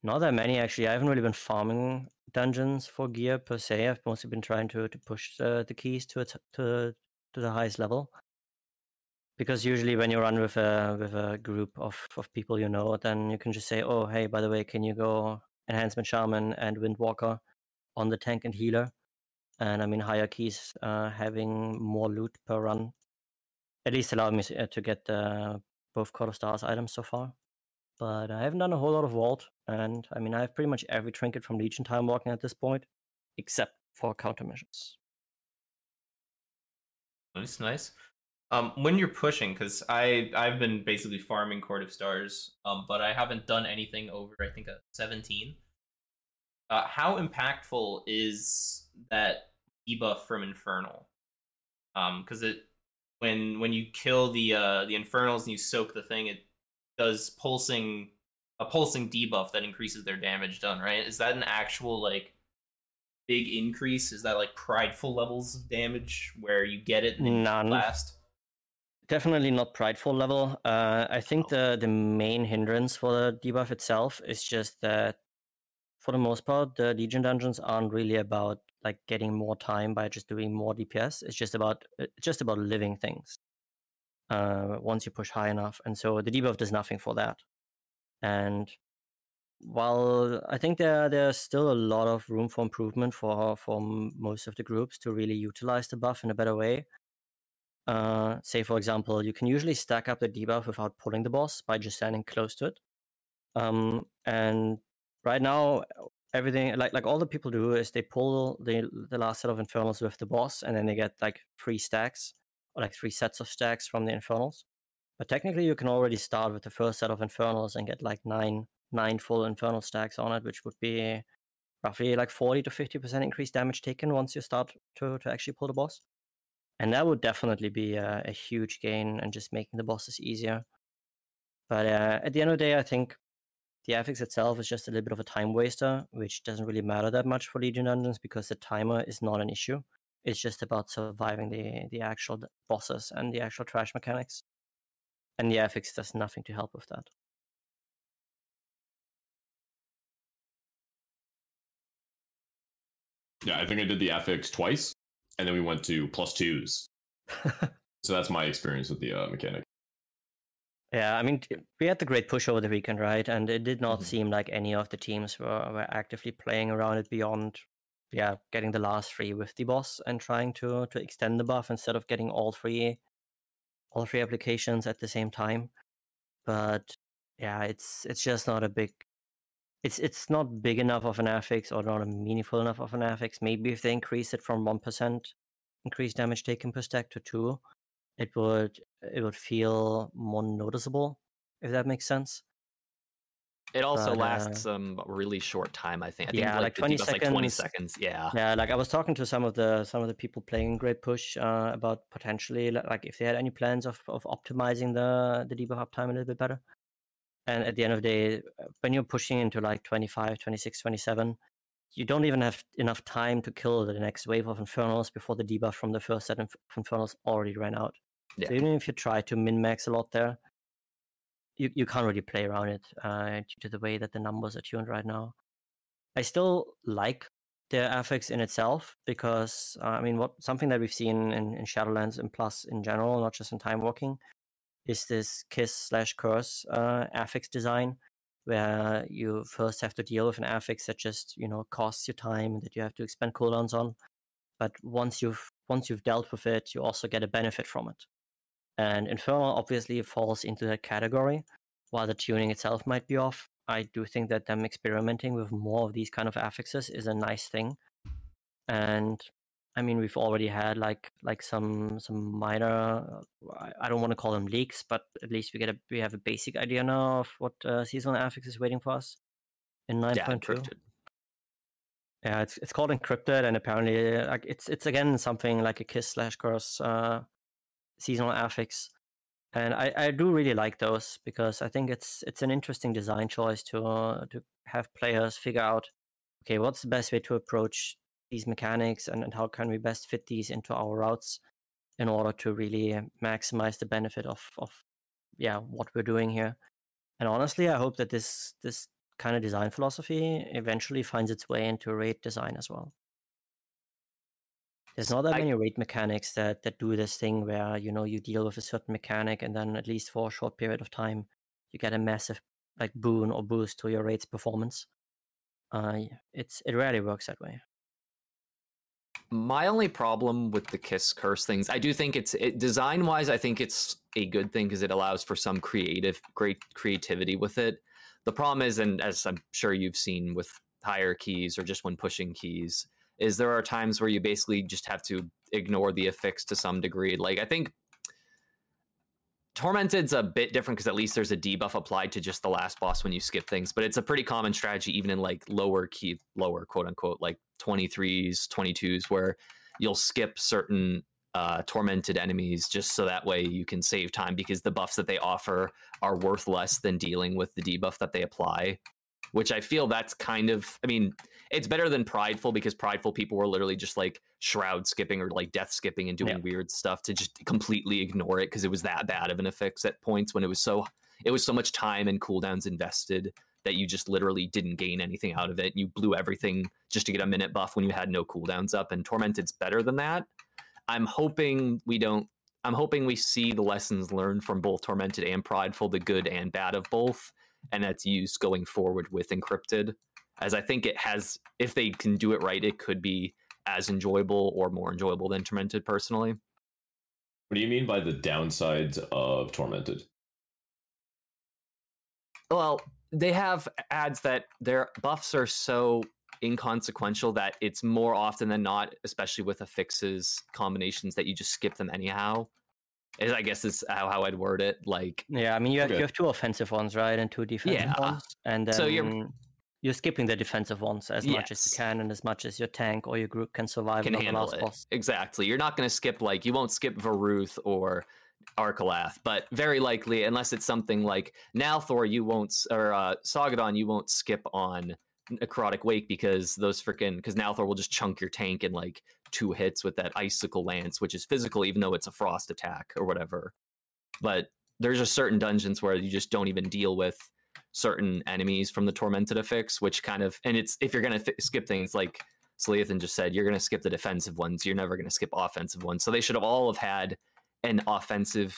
Not that many, actually. I haven't really been farming dungeons for gear per se. I've mostly been trying to to push the, the keys to it to to the highest level, because usually when you run with a with a group of, of people you know, then you can just say, oh hey, by the way, can you go enhancement shaman and windwalker on the tank and healer, and I mean higher keys uh, having more loot per run at least allowed me to get uh, both Court of Stars items so far. But I haven't done a whole lot of vault, and I mean, I have pretty much every trinket from Legion Time walking at this point, except for countermeasures. Nice, nice. Um, when you're pushing, because I I've been basically farming Court of Stars, um, but I haven't done anything over I think a seventeen. Uh, how impactful is that debuff from Infernal? Um, because it when when you kill the uh the Infernals and you soak the thing, it does pulsing a pulsing debuff that increases their damage done, right? Is that an actual, like, big increase? Is that, like, prideful levels of damage where you get it and None. last? Definitely not prideful level. Uh, I think oh. the, the main hindrance for the debuff itself is just that, for the most part, the Legion dungeons aren't really about, like, getting more time by just doing more D P S. It's just about just about living things uh, once you push high enough. And so the debuff does nothing for that. And while I think there there's still a lot of room for improvement for for most of the groups to really utilize the buff in a better way, uh, say, for example, you can usually stack up the debuff without pulling the boss by just standing close to it. Um, and right now, everything, like like all the people do is they pull the, the last set of Infernals with the boss, and then they get like three stacks, or like three sets of stacks from the Infernals. But technically, you can already start with the first set of Infernals and get like nine, nine full Infernal stacks on it, which would be roughly like forty to fifty percent increased damage taken once you start to, to actually pull the boss. And that would definitely be a, a huge gain and just making the bosses easier. But uh, at the end of the day, I think the affix itself is just a little bit of a time waster, which doesn't really matter that much for Legion dungeons because the timer is not an issue. It's just about surviving the, the actual bosses and the actual trash mechanics. And the affix does nothing to help with that. Yeah, I think I did the affix twice, and then we went to plus twos. So that's my experience with the uh, mechanic. Yeah, I mean, we had the great push over the weekend, right? And it did not mm-hmm. seem like any of the teams were, were actively playing around it beyond, yeah, getting the last three with the boss and trying to, to extend the buff instead of getting all three all three applications at the same time. But yeah, it's it's just not a big, it's it's not big enough of an affix or not a meaningful enough of an affix. Maybe if they increase it from one percent increased damage taken per stack to two, it would it would feel more noticeable, if that makes sense. It also but, lasts uh, um, a really short time, I think. I yeah, think, like, like twenty seconds. Like twenty seconds. Yeah. Yeah, like I was talking to some of the some of the people playing Great Push uh, about potentially like if they had any plans of, of optimizing the the debuff uptime a little bit better. And at the end of the day, when you're pushing into like twenty-five, twenty-six, twenty-seven, you don't even have enough time to kill the next wave of Infernals before the debuff from the first set of Infernals already ran out. Yeah. So even if you try to min-max a lot there, You, you can't really play around it uh, due to the way that the numbers are tuned right now. I still like the affix in itself because, uh, I mean, what something that we've seen in, in Shadowlands and Plus in general, not just in Time Walking, is this kiss slash curse uh, affix design where you first have to deal with an affix that just, you know, costs you time and that you have to expend cooldowns on. But once you've once you've dealt with it, you also get a benefit from it. And Infernal obviously falls into that category. While the tuning itself might be off, I do think that them experimenting with more of these kind of affixes is a nice thing. And I mean, we've already had like like some some minor, I don't want to call them leaks, but at least we get a we have a basic idea now of what uh, seasonal affix is waiting for us in nine point two. Yeah, yeah, it's it's called Encrypted, and apparently like it's it's again something like a kiss slash curse. Uh, seasonal affix, and I, I do really like those because I think it's it's an interesting design choice to uh, to have players figure out, okay, what's the best way to approach these mechanics and, and how can we best fit these into our routes in order to really maximize the benefit of, of yeah what we're doing here. And honestly, I hope that this this kind of design philosophy eventually finds its way into raid design as well. There's not that many I, raid mechanics that, that do this thing where, you know, you deal with a certain mechanic and then at least for a short period of time, you get a massive like boon or boost to your raid's performance. Uh, it's it rarely works that way. My only problem with the kiss curse things, I do think it's it, design wise, I think it's a good thing because it allows for some creative, great creativity with it. The problem is, and as I'm sure you've seen with higher keys or just when pushing keys, is there are times where you basically just have to ignore the affix to some degree. Like, I think Tormented's a bit different because at least there's a debuff applied to just the last boss when you skip things, but it's a pretty common strategy even in, like, lower key, lower, quote-unquote, like twenty-threes, twenty-twos, where you'll skip certain uh, tormented enemies, just so that way you can save time, because the buffs that they offer are worth less than dealing with the debuff that they apply, which I feel that's kind of, I mean, it's better than Prideful, because Prideful people were literally just like shroud skipping or like death skipping and doing yeah. weird stuff to just completely ignore it, because it was that bad of an affix at points when it was so, it was so much time and cooldowns invested that you just literally didn't gain anything out of it. You blew everything just to get a minute buff when you had no cooldowns up, and Tormented's better than that. I'm hoping we don't, I'm hoping we see the lessons learned from both Tormented and Prideful, the good and bad of both, and that's used going forward with Encrypted, as I think it has, if they can do it right, it could be as enjoyable or more enjoyable than Tormented, personally. What do you mean by the downsides of Tormented? Well, they have ads that their buffs are so inconsequential that it's more often than not, especially with affixes, combinations, that you just skip them anyhow. I guess is how, how I'd word it. Like, yeah, I mean, you have, you have two offensive ones, right? And two defensive yeah. ones. And then so you're, you're skipping the defensive ones as yes. much as you can, and as much as your tank or your group can survive. Can handle last it. Boss. Exactly. You're not going to skip, like, you won't skip Varuth or Arcalath, but very likely, unless it's something like Nalthor, you won't, or uh, Sagadon, you won't skip on Necrotic Wake, because those freaking, because Nalthor will just chunk your tank in like two hits with that Icicle Lance, which is physical, even though it's a frost attack or whatever. But there's just certain dungeons where you just don't even deal with certain enemies from the Tormented affix, which kind of, and it's, if you're going to f- skip things, like Saliathan just said, you're going to skip the defensive ones, you're never going to skip offensive ones. So they should have all have had an offensive,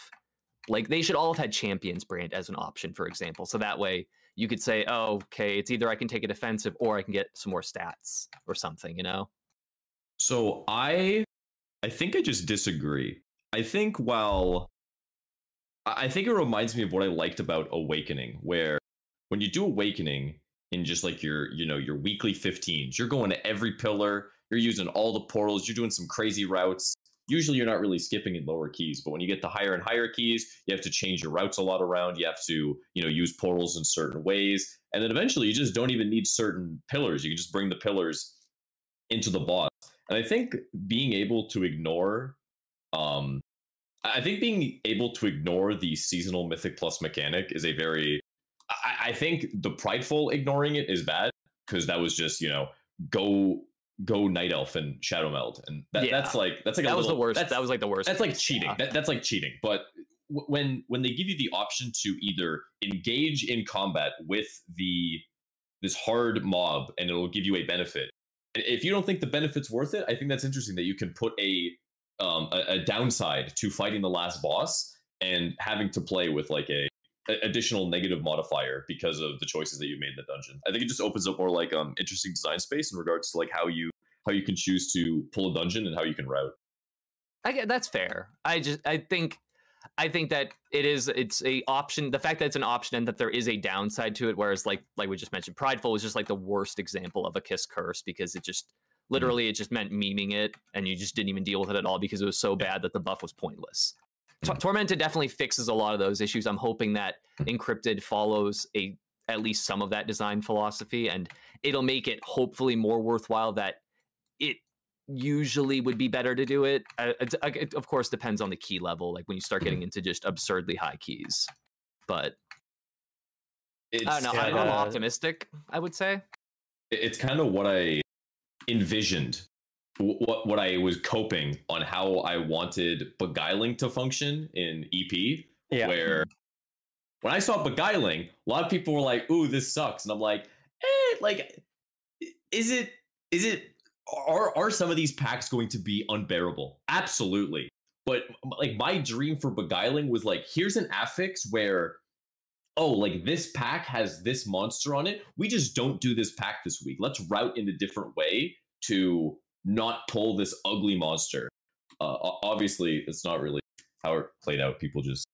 like they should all have had Champions Brand as an option, for example, so that way you could say, oh, okay, it's either I can take a defensive or I can get some more stats or something, you know? So I I think I just disagree. I think while I think it reminds me of what I liked about Awakening, where when you do Awakening in just like your, you know, your weekly fifteens, you're going to every pillar, you're using all the portals, you're doing some crazy routes. Usually you're not really skipping in lower keys, but when you get to higher and higher keys, you have to change your routes a lot around. You have to, you know, use portals in certain ways. And then eventually you just don't even need certain pillars. You can just bring the pillars into the boss. And I think being able to ignore, um, I think being able to ignore the seasonal Mythic Plus mechanic is a very, I, I think the Prideful ignoring it is bad, because that was just, you know, go... go Night Elf and Shadow Meld, and that, yeah. that's like that's like that a was little, the worst. That was like the worst. That's like cheating. Yeah. That, that's like cheating. But w- when when they give you the option to either engage in combat with the this hard mob, and it'll give you a benefit. If you don't think the benefit's worth it, I think that's interesting that you can put a um a, a downside to fighting the last boss and having to play with like a, a additional negative modifier because of the choices that you made in the dungeon. I think it just opens up more like um interesting design space in regards to like how you. how you can choose to pull a dungeon and how you can route. I, that's fair. I just, I think, I think that it is, it's a option. The fact that it's an option and that there is a downside to it, whereas like, like we just mentioned, Prideful was just like the worst example of a kiss curse, because it just literally, mm-hmm. it just meant memeing it, and you just didn't even deal with it at all because it was so bad that the buff was pointless. Mm-hmm. T- Tormented definitely fixes a lot of those issues. I'm hoping that Encrypted follows a, at least some of that design philosophy, and it'll make it hopefully more worthwhile. That it usually would be better to do it. Uh, it, it, of course, depends on the key level, like when you start getting into just absurdly high keys. But it's, I don't know, kinda, I'm optimistic, I would say. It's kind of what I envisioned, what, what I was coping on how I wanted Beguiling to function in E P, yeah. where when I saw Beguiling, a lot of people were like, ooh, this sucks. And I'm like, eh, like, is it, is it, Are are some of these packs going to be unbearable? Absolutely. But like my dream for Beguiling was like, here's an affix where, oh, like this pack has this monster on it. We just don't do this pack this week. Let's route in a different way to not pull this ugly monster. Uh, obviously, it's not really how it played out. People just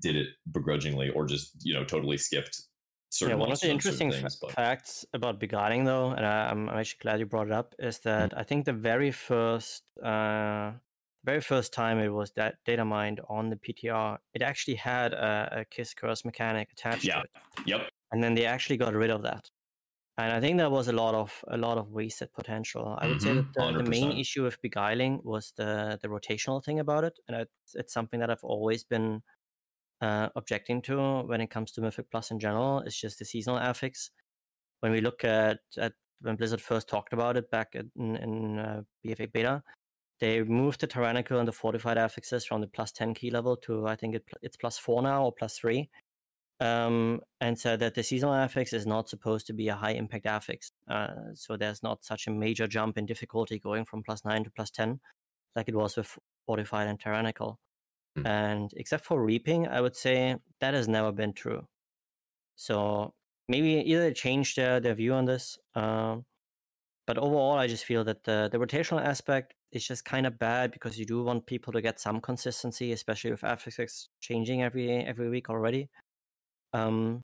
did it begrudgingly, or just, you know, totally skipped. Yeah, one of the interesting things, f- facts about Beguiling, though, and I, I'm actually glad you brought it up, is that mm-hmm. I think the very first, uh, very first time it was that Datamined on the P T R, it actually had a, a kiss curse mechanic attached yeah. to it. Yep. And then they actually got rid of that. And I think there was a lot of a lot of wasted potential. I would mm-hmm. say that the, the main issue with Beguiling was the the rotational thing about it, and it's, it's something that I've always been uh, objecting to when it comes to Mythic Plus in general. It's just the seasonal affix. When we look at at when Blizzard first talked about it back in, in uh, B F A beta, they moved the tyrannical and the fortified affixes from the plus ten key level to I think it, it's plus four now or plus three. Um, and so that the seasonal affix is not supposed to be a high impact affix. Uh, so there's not such a major jump in difficulty going from plus nine to plus ten, like it was with fortified and tyrannical. Mm. And except for reaping, I would say that has never been true. So maybe either change their, their view on this. Um, but overall, I just feel that the, the rotational aspect is just kind of bad because you do want people to get some consistency, especially with affixes changing every every week already. Um,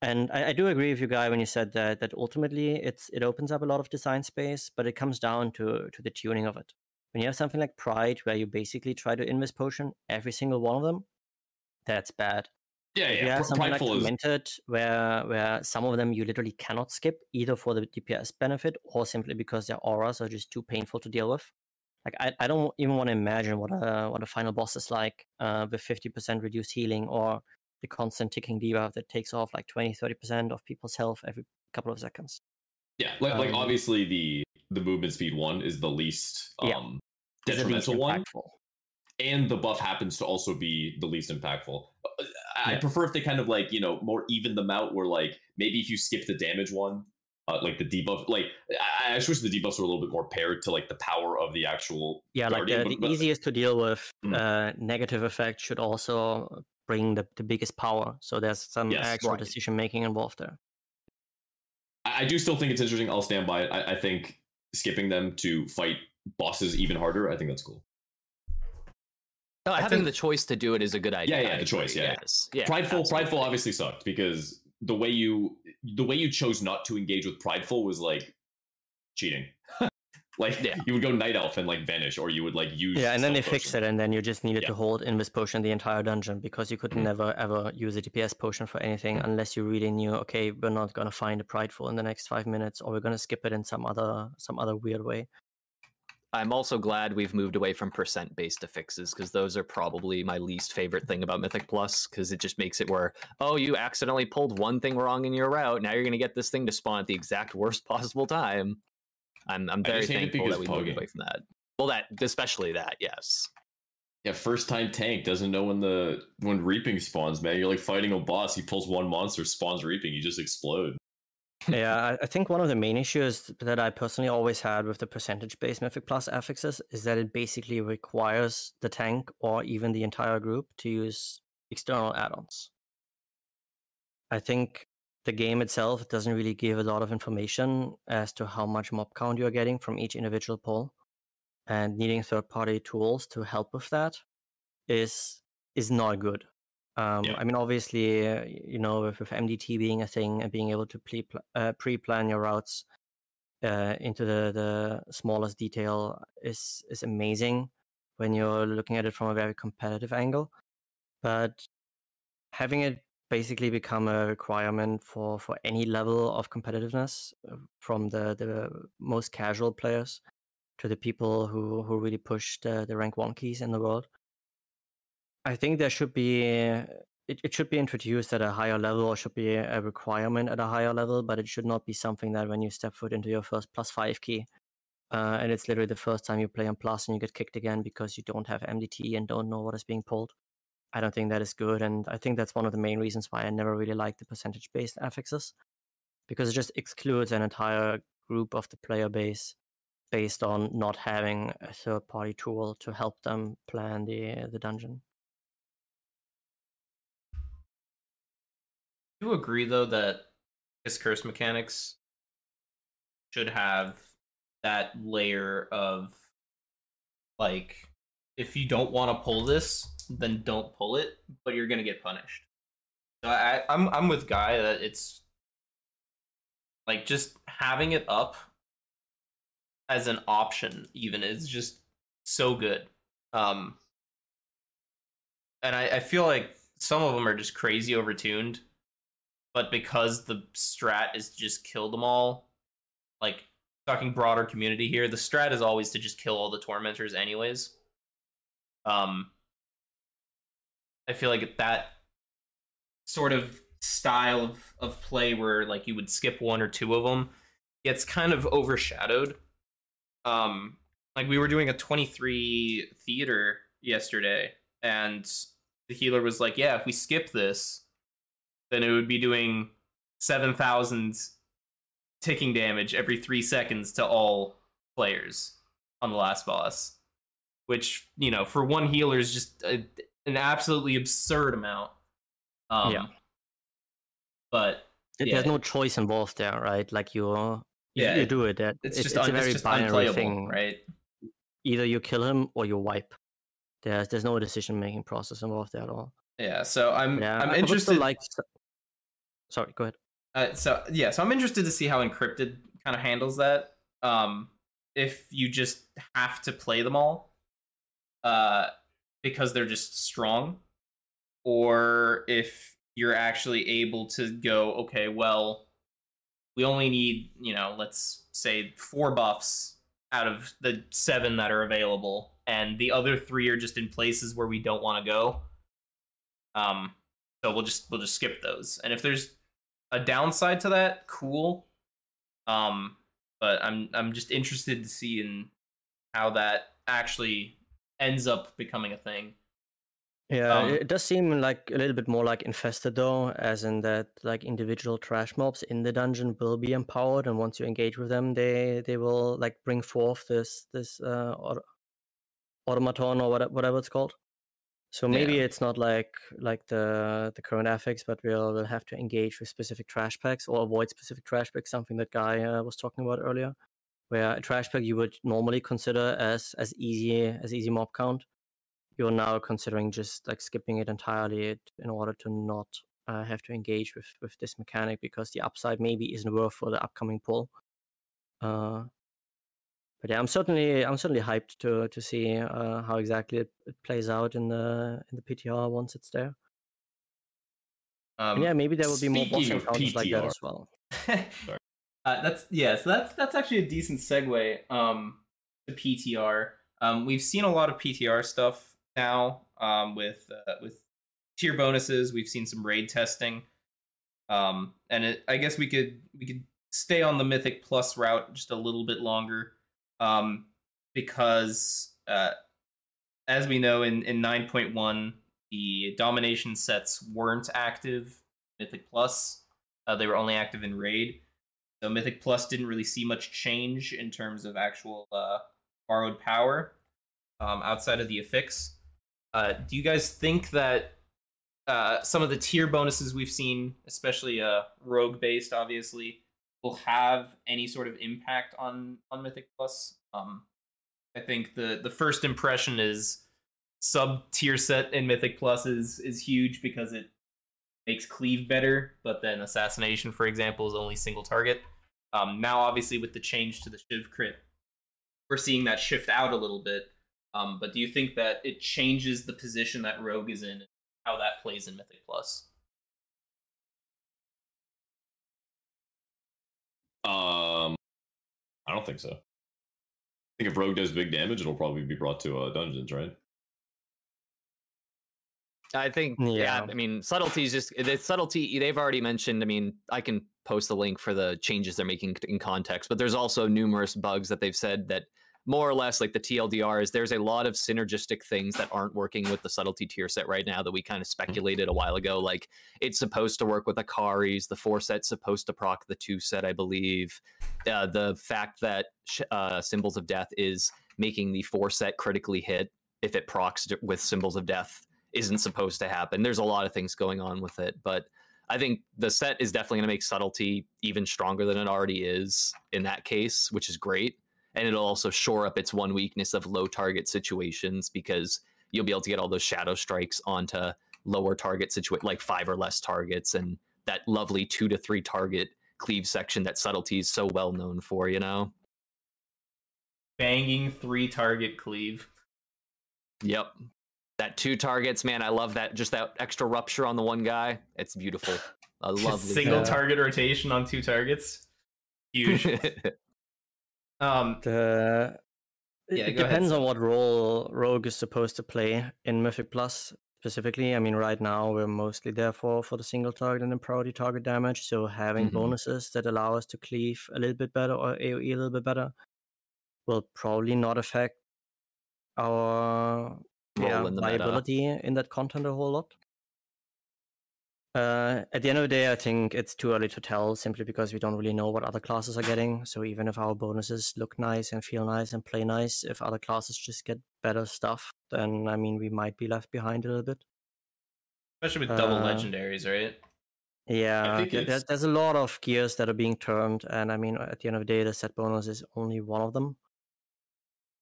and I, I do agree with you, Guy, when you said that that ultimately it's it opens up a lot of design space, but it comes down to to the tuning of it. When you have something like Pride, where you basically try to Invis Potion every single one of them, that's bad. Yeah, if yeah. You have something like Tormented, where where some of them you literally cannot skip, either for the D P S benefit or simply because their auras are just too painful to deal with. Like I, I don't even want to imagine what a what a final boss is like uh, with fifty percent reduced healing or the constant ticking debuff that takes off like twenty, thirty percent of people's health every couple of seconds. Yeah, like, um, like obviously the the movement speed one is the least um, yeah, detrimental the least one. Impactful. And the buff happens to also be the least impactful. I yeah. prefer if they kind of like, you know, more even them out where like maybe if you skip the damage one, uh, like the debuff, like I, I wish the debuffs were a little bit more paired to like the power of the actual. Yeah, guardian, like the, but, the but, easiest to deal with mm-hmm. uh, negative effect should also bring the, the biggest power, so there's some yes, actual right. decision making involved there. I, I do still think it's interesting. I'll stand by it. I, I think skipping them to fight bosses even harder, I think that's cool. No, I having think... the choice to do it is a good idea. Yeah, yeah, the choice. Yeah, yes. yeah. Prideful, absolutely. Prideful obviously sucked because the way you the way you chose not to engage with Prideful was like cheating. Like yeah. you would go Night Elf and like vanish, or you would like use yeah, and then they potion. Fix it, and then you just needed yeah. to hold Invis Potion the entire dungeon because you could mm-hmm. never ever use a D P S potion for anything unless you really knew, okay, we're not gonna find a Prideful in the next five minutes, or we're gonna skip it in some other some other weird way. I'm also glad we've moved away from percent based affixes because those are probably my least favorite thing about Mythic Plus because it just makes it where, oh, you accidentally pulled one thing wrong in your route, now you're gonna get this thing to spawn at the exact worst possible time. I'm I'm very thankful that we moved away from that. Well, that especially that, yes. Yeah, first time tank doesn't know when the when reaping spawns. Man, you're like fighting a boss. He pulls one monster, spawns reaping. You just explode. Yeah, I think one of the main issues that I personally always had with the percentage-based Mythic Plus affixes is that it basically requires the tank or even the entire group to use external add-ons. I think. The game itself doesn't really give a lot of information as to how much mob count you're getting from each individual pull, and needing third-party tools to help with that is is not good. Um, yeah. I mean, obviously, uh, you know, with, with M D T being a thing and being able to pre- uh, pre-plan your routes uh, into the, the smallest detail is is amazing when you're looking at it from a very competitive angle. But having it basically become a requirement for, for any level of competitiveness, from the, the most casual players to the people who, who really push the, the rank one keys in the world. I think there should be it, it should be introduced at a higher level, or should be a requirement at a higher level, but it should not be something that when you step foot into your first plus five key uh, and it's literally the first time you play on plus and you get kicked again because you don't have M D T and don't know what is being pulled. I don't think that is good, and I think that's one of the main reasons why I never really liked the percentage-based affixes, because it just excludes an entire group of the player base based on not having a third-party tool to help them plan the the dungeon. Do you agree, though, that this curse mechanics should have that layer of, like, if you don't want to pull this, then don't pull it, but you're gonna get punished. So I, I'm I'm with Guy that it's like just having it up as an option even is just so good. Um, and I, I feel like some of them are just crazy overtuned, but because the strat is to just kill them all, like, talking broader community here, the strat is always to just kill all the tormentors anyways. Um, I feel like that sort of style of, of play where, like, you would skip one or two of them gets kind of overshadowed. Um, like, we were doing a twenty-three theater yesterday, and the healer was like, yeah, if we skip this, then it would be doing seven thousand ticking damage every three seconds to all players on the last boss. Which, you know, for one healer is just a, an absolutely absurd amount. Um, yeah. But yeah. There's no choice involved there, right? Like, you are, yeah, you do it. It's, it's just, it's a very, it's just binary thing, right? Either you kill him or you wipe. There's there's no decision making process involved there at all. Yeah, so I'm yeah, I'm I interested. Like, sorry, go ahead. Uh, so yeah, so I'm interested to see how Encrypted kind of handles that. Um, if you just have to play them all, uh, because they're just strong, or if you're actually able to go, okay, well, we only need, you know, let's say four buffs out of the seven that are available, and the other three are just in places where we don't want to go. Um, so we'll just we'll just skip those. And if there's a downside to that, cool. Um, but I'm I'm just interested to see in how that actually ends up becoming a thing. Yeah, um, it does seem like a little bit more like Infested, though, as in that, like, individual trash mobs in the dungeon will be empowered, and once you engage with them, they they will, like, bring forth this this uh. Auto- automaton or whatever, whatever it's called. So maybe yeah. it's not like like the the current affix, but we'll, we'll have to engage with specific trash packs or avoid specific trash packs, something that Guy uh, was talking about earlier, where a trash pack you would normally consider as as easy as easy mob count, you're now considering just, like, skipping it entirely in order to not uh, have to engage with with this mechanic, because the upside maybe isn't worth for the upcoming pull. Uh, But yeah, I'm certainly I'm certainly hyped to to see uh, how exactly it, it plays out in the in the P T R once it's there. Um, yeah, maybe there will be more boss encounters like that as well. Sorry. Uh, that's yeah, so that's that's actually a decent segue um, to P T R. Um, we've seen a lot of P T R stuff now um, with uh, with tier bonuses. We've seen some raid testing, um, and it, I guess we could we could stay on the Mythic Plus route just a little bit longer. Um, because, uh, as we know, in, in nine point one, the domination sets weren't active Mythic Plus. Uh, they were only active in Raid. So Mythic Plus didn't really see much change in terms of actual, uh, borrowed power, um, outside of the affix. Uh, do you guys think that, uh, some of the tier bonuses we've seen, especially, uh, rogue-based, obviously, will have any sort of impact on, on Mythic Plus? Um, I think the, the first impression is sub-tier set in Mythic Plus is, is huge because it makes Cleave better, but then Assassination, for example, is only single target. Um, now, obviously, with the change to the Shiv crit, we're seeing that shift out a little bit, um, but do you think that it changes the position that Rogue is in and how that plays in Mythic Plus? Um, I don't think so. I think if Rogue does big damage, it'll probably be brought to uh, dungeons, right? I think, yeah. yeah. I mean, subtlety is just the subtlety. They've already mentioned. I mean, I can post the link for the changes they're making in context, but there's also numerous bugs that they've said that more or less, like the T L D R, is there's a lot of synergistic things that aren't working with the subtlety tier set right now that we kind of speculated a while ago. Like, it's supposed to work with Akari's, the four set's supposed to proc the two set, I believe. Uh, the fact that uh, Symbols of Death is making the four set critically hit if it procs with Symbols of Death isn't supposed to happen. There's a lot of things going on with it, but I think the set is definitely going to make subtlety even stronger than it already is in that case, which is great. And it'll also shore up its one weakness of low target situations, because you'll be able to get all those shadow strikes onto lower target situations, like five or less targets, and that lovely two to three target cleave section that subtlety is so well known for, you know? Banging three target cleave. Yep. That two targets, man, I love that. Just that extra rupture on the one guy. It's beautiful. a lovely single uh, target rotation on two targets. Huge. um, the, yeah, it depends ahead. on what role Rogue is supposed to play in Mythic Plus specifically. I mean, right now we're mostly there for, for the single target and the priority target damage. So having mm-hmm. bonuses that allow us to cleave a little bit better or AoE a little bit better will probably not affect our yeah, in viability meta. in that content a whole lot. Uh, at the end of the day, I think it's too early to tell, simply because we don't really know what other classes are getting. So even if our bonuses look nice and feel nice and play nice, if other classes just get better stuff, then, I mean, we might be left behind a little bit. Especially with double uh, legendaries, right? Yeah, I think th- there's, there's a lot of gears that are being turned, and, I mean, at the end of the day, the set bonus is only one of them.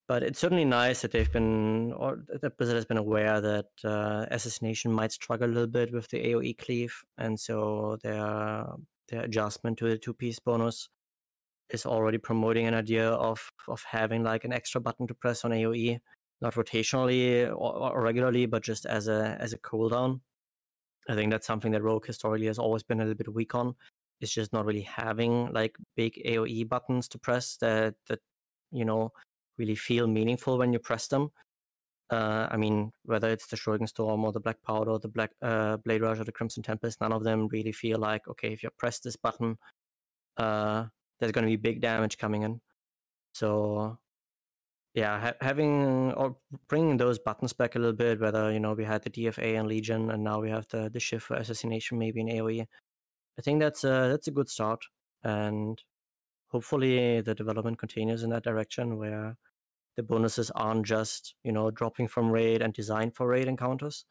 But it's certainly nice that they've been, or that Blizzard has been aware that uh, assassination might struggle a little bit with the AoE cleave, and so their their adjustment to the two-piece bonus is already promoting an idea of of having like an extra button to press on AoE, not rotationally or, or regularly, but just as a as a cooldown. I think that's something that Rogue historically has always been a little bit weak on. It's just not really having like big AoE buttons to press that that you know. really feel meaningful when you press them. Uh, I mean, whether it's the Shuriken Storm or the Black Powder or the Black uh, Blade Rush or the Crimson Tempest, none of them really feel like, okay, if you press this button, uh, there's going to be big damage coming in. So, yeah, ha- having or bringing those buttons back a little bit, whether, you know, we had the D F A and Legion and now we have the, the shift for assassination maybe in AoE, I think that's a, that's a good start. And hopefully the development continues in that direction where the bonuses aren't just, you know, dropping from raid and designed for raid encounters,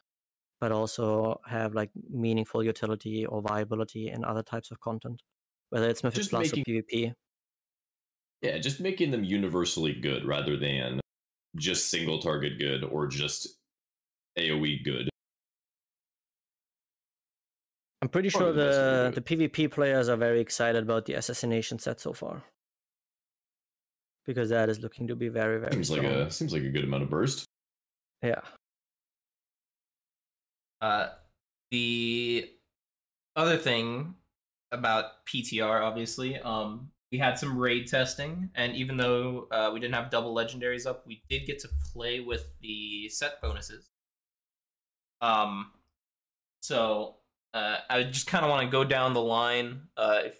but also have like meaningful utility or viability in other types of content, whether it's Mythic just Plus making, or PvP. Yeah, just making them universally good rather than just single target good or just AoE good. I'm pretty sure oh, the, the PvP players are very excited about the assassination set so far, because that is looking to be very, very seems strong. Like a, seems like a good amount of burst. Yeah. Uh, the other thing about P T R, obviously, um, we had some raid testing, and even though uh, we didn't have double legendaries up, we did get to play with the set bonuses. Um, so... Uh, I just kind of want to go down the line. Uh, if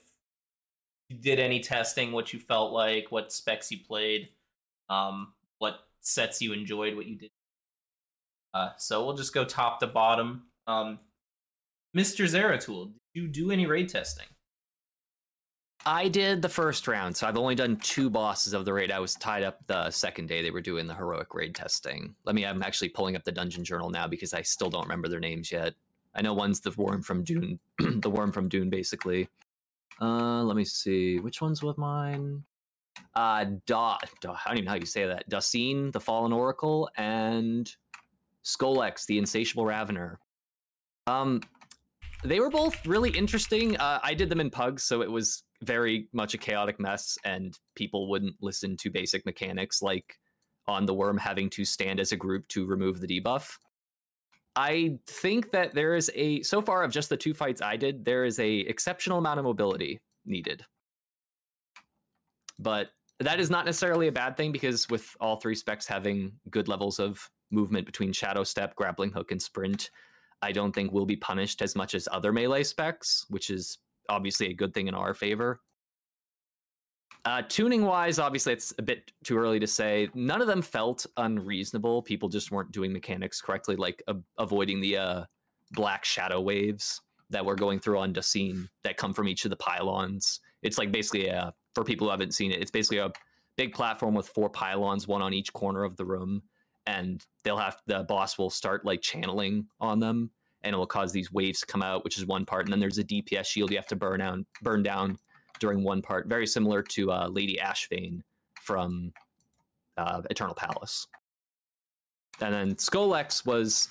you did any testing, what you felt like, what specs you played, um, what sets you enjoyed, what you did. Uh, so we'll just go top to bottom. Um, Mister Zeratul, did you do any raid testing? I did the first round, so I've only done two bosses of the raid. I was tied up the second day they were doing the heroic raid testing. Let me, I'm actually pulling up the dungeon journal now because I still don't remember their names yet. I know one's the worm from Dune, the worm from Dune, basically. Uh, let me see. Which one's with mine? Uh, da, da, I don't even know how you say that. Dacene, the Fallen Oracle, and Skolex, the Insatiable Ravener. Um, they were both really interesting. Uh, I did them in Pugs, so it was very much a chaotic mess, and people wouldn't listen to basic mechanics, like on the worm having to stand as a group to remove the debuff. I think that there is a, so far of just the two fights I did, there is a exceptional amount of mobility needed. But that is not necessarily a bad thing, because with all three specs having good levels of movement between Shadow Step, Grappling Hook, and Sprint, I don't think we'll be punished as much as other melee specs, which is obviously a good thing in our favor. Uh, Tuning-wise, obviously, it's a bit too early to say. None of them felt unreasonable. People just weren't doing mechanics correctly, like uh, avoiding the uh, black shadow waves that we're going through on Dacene that come from each of the pylons. It's like basically, a, for people who haven't seen it, it's basically a big platform with four pylons, one on each corner of the room, and they'll have the boss will start like channeling on them, and it will cause these waves to come out, which is one part. And then there's a D P S shield you have to burn down, burn down. during one part, very similar to uh, Lady Ashvane from uh, Eternal Palace. And then Skolex was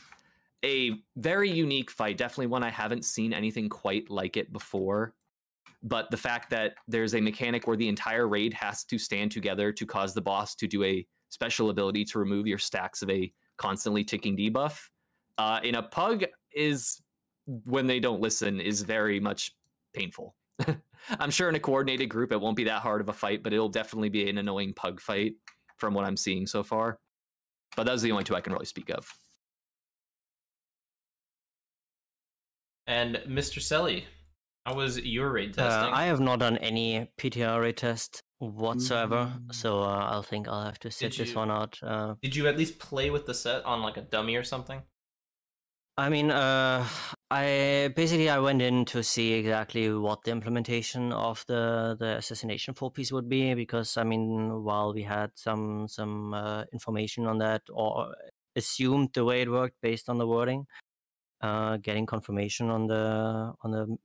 a very unique fight, definitely one I haven't seen anything quite like it before. But the fact that there's a mechanic where the entire raid has to stand together to cause the boss to do a special ability to remove your stacks of a constantly ticking debuff uh, in a Pug is when they don't listen is very much painful. I'm sure in a coordinated group, it won't be that hard of a fight, but it'll definitely be an annoying pug fight from what I'm seeing so far. But those are the only two I can really speak of. And Mister Selly, how was your raid testing? Uh, I have not done any P T R raid test whatsoever, mm. so uh, I'll think I'll have to sit you, this one out. Uh, did you at least play with the set on like a dummy or something? I mean, uh, I basically I went in to see exactly what the implementation of the, the assassination four piece would be, because I mean, while we had some some uh, information on that or assumed the way it worked based on the wording, uh, getting confirmation on the on the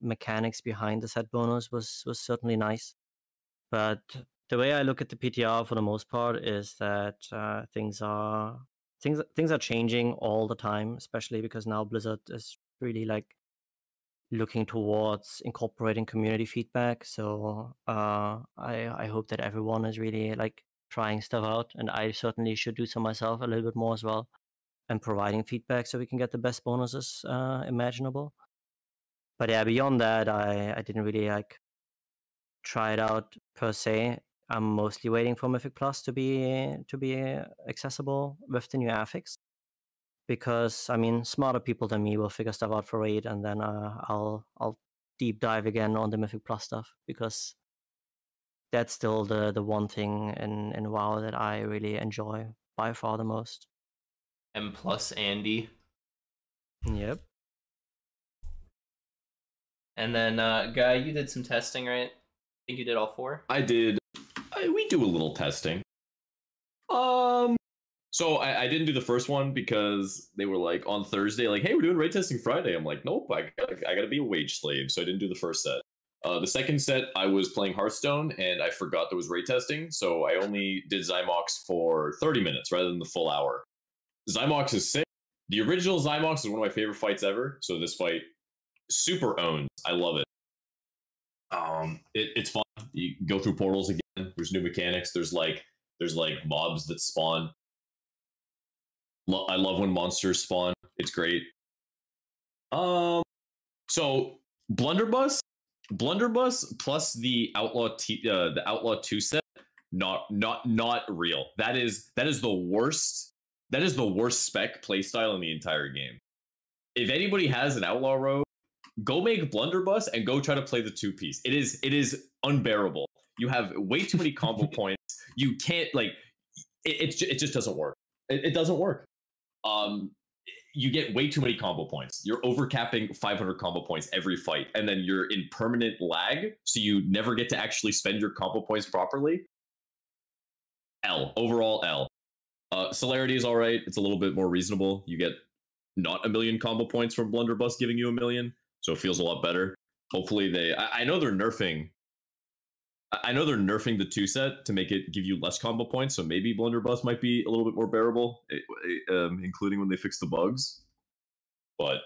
mechanics behind the set bonus was was certainly nice. But the way I look at the P T R for the most part is that uh, things are. Things things are changing all the time, especially because now Blizzard is really like looking towards incorporating community feedback. So uh, I I hope that everyone is really like trying stuff out, and I certainly should do so myself a little bit more as well, and providing feedback so we can get the best bonuses uh, imaginable. But yeah, beyond that, I I didn't really like try it out per se. I'm mostly waiting for Mythic Plus to be to be accessible with the new affix, because I mean smarter people than me will figure stuff out for raid, and then uh, I'll I'll deep dive again on the Mythic Plus stuff, because that's still the, the one thing in, in WoW that I really enjoy by far the most. M plus Andy. Yep. And then uh, Guy, you did some testing, right? I think you did all four. I did. We do a little testing. Um, so I, I didn't do the first one because they were like on Thursday, like, "Hey, we're doing raid testing Friday." I'm like, "Nope, I gotta, I gotta be a wage slave," so I didn't do the first set. Uh, the second set, I was playing Hearthstone and I forgot there was raid testing, so I only did Zymox for thirty minutes rather than the full hour. Zymox is sick. The original Zymox is one of my favorite fights ever, so this fight super owns. I love it. Um, it, it's fun. You go through portals again. There's new mechanics. There's like there's like mobs that spawn. Lo- I love when monsters spawn. It's great. Um, so Blunderbuss, Blunderbuss plus the Outlaw T, uh, the Outlaw Two set, not not not real. That is that is the worst. That is the worst spec playstyle in the entire game. If anybody has an Outlaw Rogue, go make Blunderbuss and go try to play the two piece. It is it is unbearable. You have way too many combo points. You can't, like, it, it, it just doesn't work. It, it doesn't work. Um, you get way too many combo points. You're overcapping five hundred combo points every fight, and then you're in permanent lag, so you never get to actually spend your combo points properly. L, overall L. Uh, Celerity is all right. It's a little bit more reasonable. You get not a million combo points from Blunderbuss giving you a million, so it feels a lot better. Hopefully they... I, I know they're nerfing... I know they're nerfing the two set to make it give you less combo points, so maybe Blunderbuss might be a little bit more bearable, um, including when they fix the bugs. But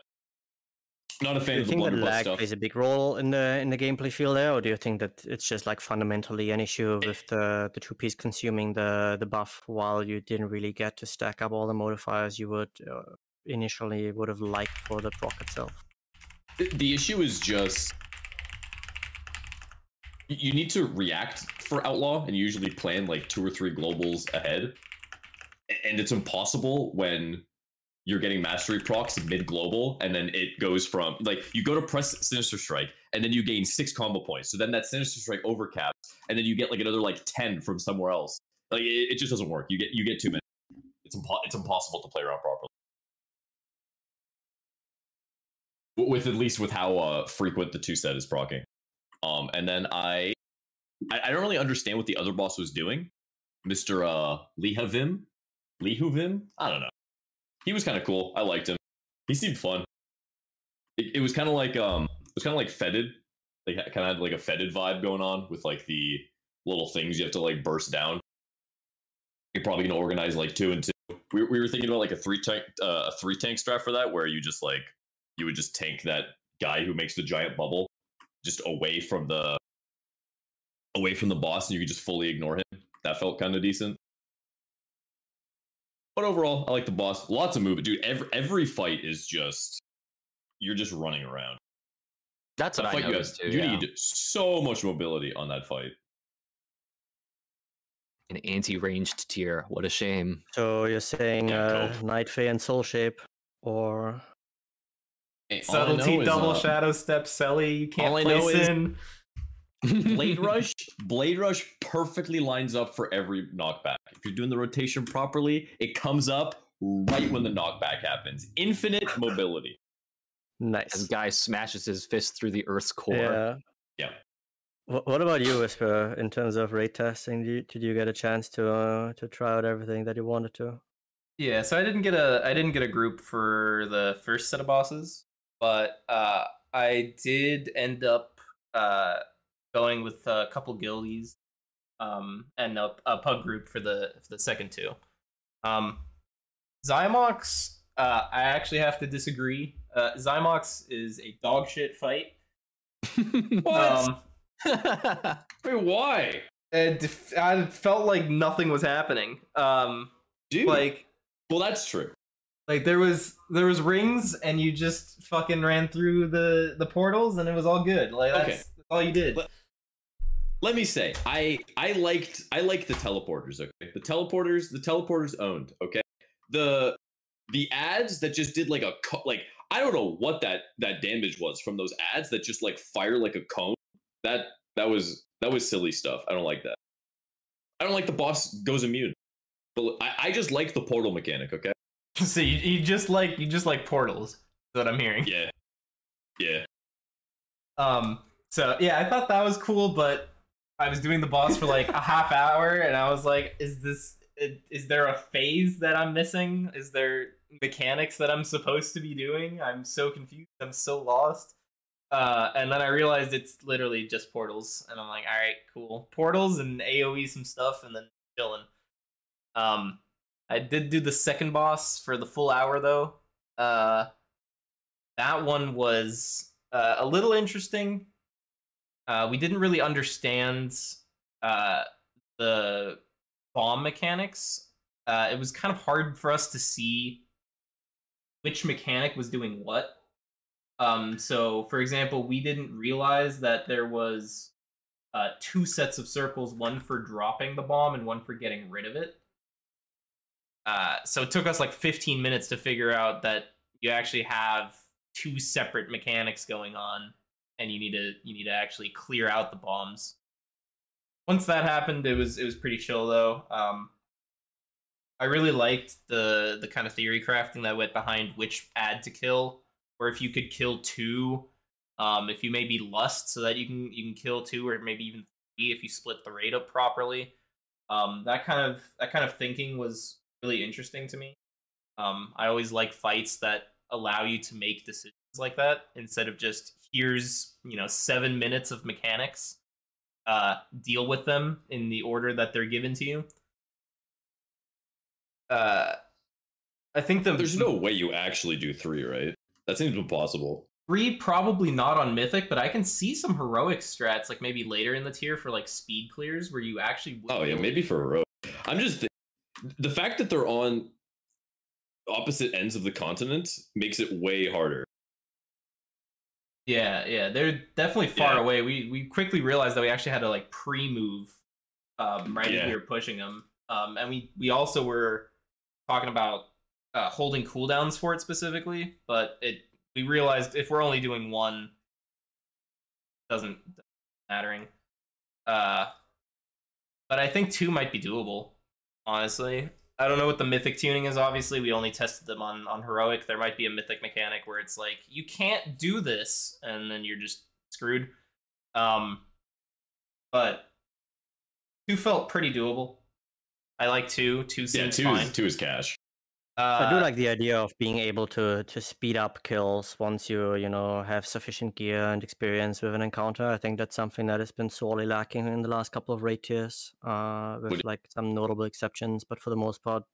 not a fan of the Blunderbuss stuff. Do you think that lag plays a big role in the in the gameplay feel there, or do you think that it's just like fundamentally an issue with the, the two piece consuming the the buff while you didn't really get to stack up all the modifiers you would uh, initially would have liked for the proc itself? The issue is just. You need to react for Outlaw and usually plan like two or three globals ahead. And it's impossible when you're getting mastery procs mid-global and then it goes from like you go to press Sinister Strike and then you gain six combo points. So then that Sinister Strike overcaps and then you get like another like ten from somewhere else. Like it, it just doesn't work. You get you get too many. It's impo- it's impossible to play around properly. With at least with how uh, frequent the two set is procking. Um, and then I, I, I don't really understand what the other boss was doing, Mister Uh, Lehavim, Lehavim. I don't know. He was kind of cool. I liked him. He seemed fun. It, it was kind of like um, it was kind of like fetid. Like kind of like a fetid vibe going on with like the little things you have to like burst down. You're probably gonna organize like two and two. We we were thinking about like a three tank uh, a three tank strat for that, where you just like you would just tank that guy who makes the giant bubble. Just away from the away from the boss and you could just fully ignore him. That felt kind of decent. But overall, I like the boss. Lots of movement. Dude, every, every fight is just you're just running around. That's what I noticed too. You need so much mobility on that fight. An anti-ranged tier. What a shame. So you're saying uh, Night Fae and Soul Shape, or hey, subtlety double is, uh, shadow step Selly. You can't all place I know in. Is Blade Rush. Blade Rush perfectly lines up for every knockback. If you're doing the rotation properly, it comes up right when the knockback happens. Infinite mobility. Nice. This guy smashes his fist through the Earth's core. Yeah. Yeah. What about you, Whisper, in terms of raid testing? Did you, did you get a chance to uh, to try out everything that you wanted to? Yeah, so I didn't get a I didn't get a group for the first set of bosses, but uh, I did end up uh, going with a couple guildies um, and a, a pug group for the for the second two. Um, Zymox, uh, I actually have to disagree. Uh, Zymox is a dog shit fight. What? Um, Wait, why? It, I felt like nothing was happening. Um, Dude, like, well, that's true. Like there was there was rings, and you just fucking ran through the, the portals, and it was all good. Like that's, okay. that's all you did. Let, let me say, I I liked I liked the teleporters. Okay, the teleporters the teleporters owned. Okay, the the ads that just did like a co- like I don't know what that that damage was from those ads that just like fire like a cone. That that was that was silly stuff. I don't like that. I don't like the boss goes immune. But I, I just like the portal mechanic, okay? So you, you just like you just like portals, is what I'm hearing. Yeah. Yeah. Um, so yeah, I thought that was cool, but I was doing the boss for like a half hour and I was like, is this is there a phase that I'm missing? Is there mechanics that I'm supposed to be doing? I'm so confused, I'm so lost. Uh, and then I realized it's literally just portals, and I'm like, all right, cool, portals and AoE some stuff, and then chilling. Um, I did do the second boss for the full hour though. Uh, that one was uh, a little interesting. Uh, we didn't really understand uh, the bomb mechanics. Uh, it was kind of hard for us to see which mechanic was doing what. Um, so, for example, we didn't realize that there was uh, two sets of circles, one for dropping the bomb and one for getting rid of it. Uh, so it took us like fifteen minutes to figure out that you actually have two separate mechanics going on, and you need to you need to actually clear out the bombs. Once that happened, it was it was pretty chill though. Um, I really liked the the kind of theory crafting that went behind which ad to kill. Or if you could kill two, um, if you maybe lust so that you can you can kill two, or maybe even three if you split the raid up properly. Um, that kind of that kind of thinking was really interesting to me. Um, I always like fights that allow you to make decisions like that instead of just here's you know seven minutes of mechanics. Uh, deal with them in the order that they're given to you. Uh, I think the there's no way you actually do three, right? That seems impossible. Three, probably not on Mythic, but I can see some heroic strats, like maybe later in the tier for like speed clears, where you actually. Would oh yeah, maybe for heroic. I'm just th- the fact that they're on opposite ends of the continent makes it way harder. Yeah, yeah, they're definitely far yeah. away. We we quickly realized that we actually had to like pre-move um, right yeah. as we were pushing them, um, and we we also were talking about. Uh, holding cooldowns for it specifically, but it we realized if we're only doing one, it doesn't mattering. Uh, but I think two might be doable, honestly. I don't know what the mythic tuning is. Obviously, we only tested them on on heroic. There might be a mythic mechanic where it's like you can't do this, and then you're just screwed. Um, but two felt pretty doable. I like two. Two seems yeah, two fine. Is, two is cash. Uh, I do like the idea of being able to to speed up kills once you, you know, have sufficient gear and experience with an encounter. I think that's something that has been sorely lacking in the last couple of raid tiers, uh, with like some notable exceptions. But for the most part,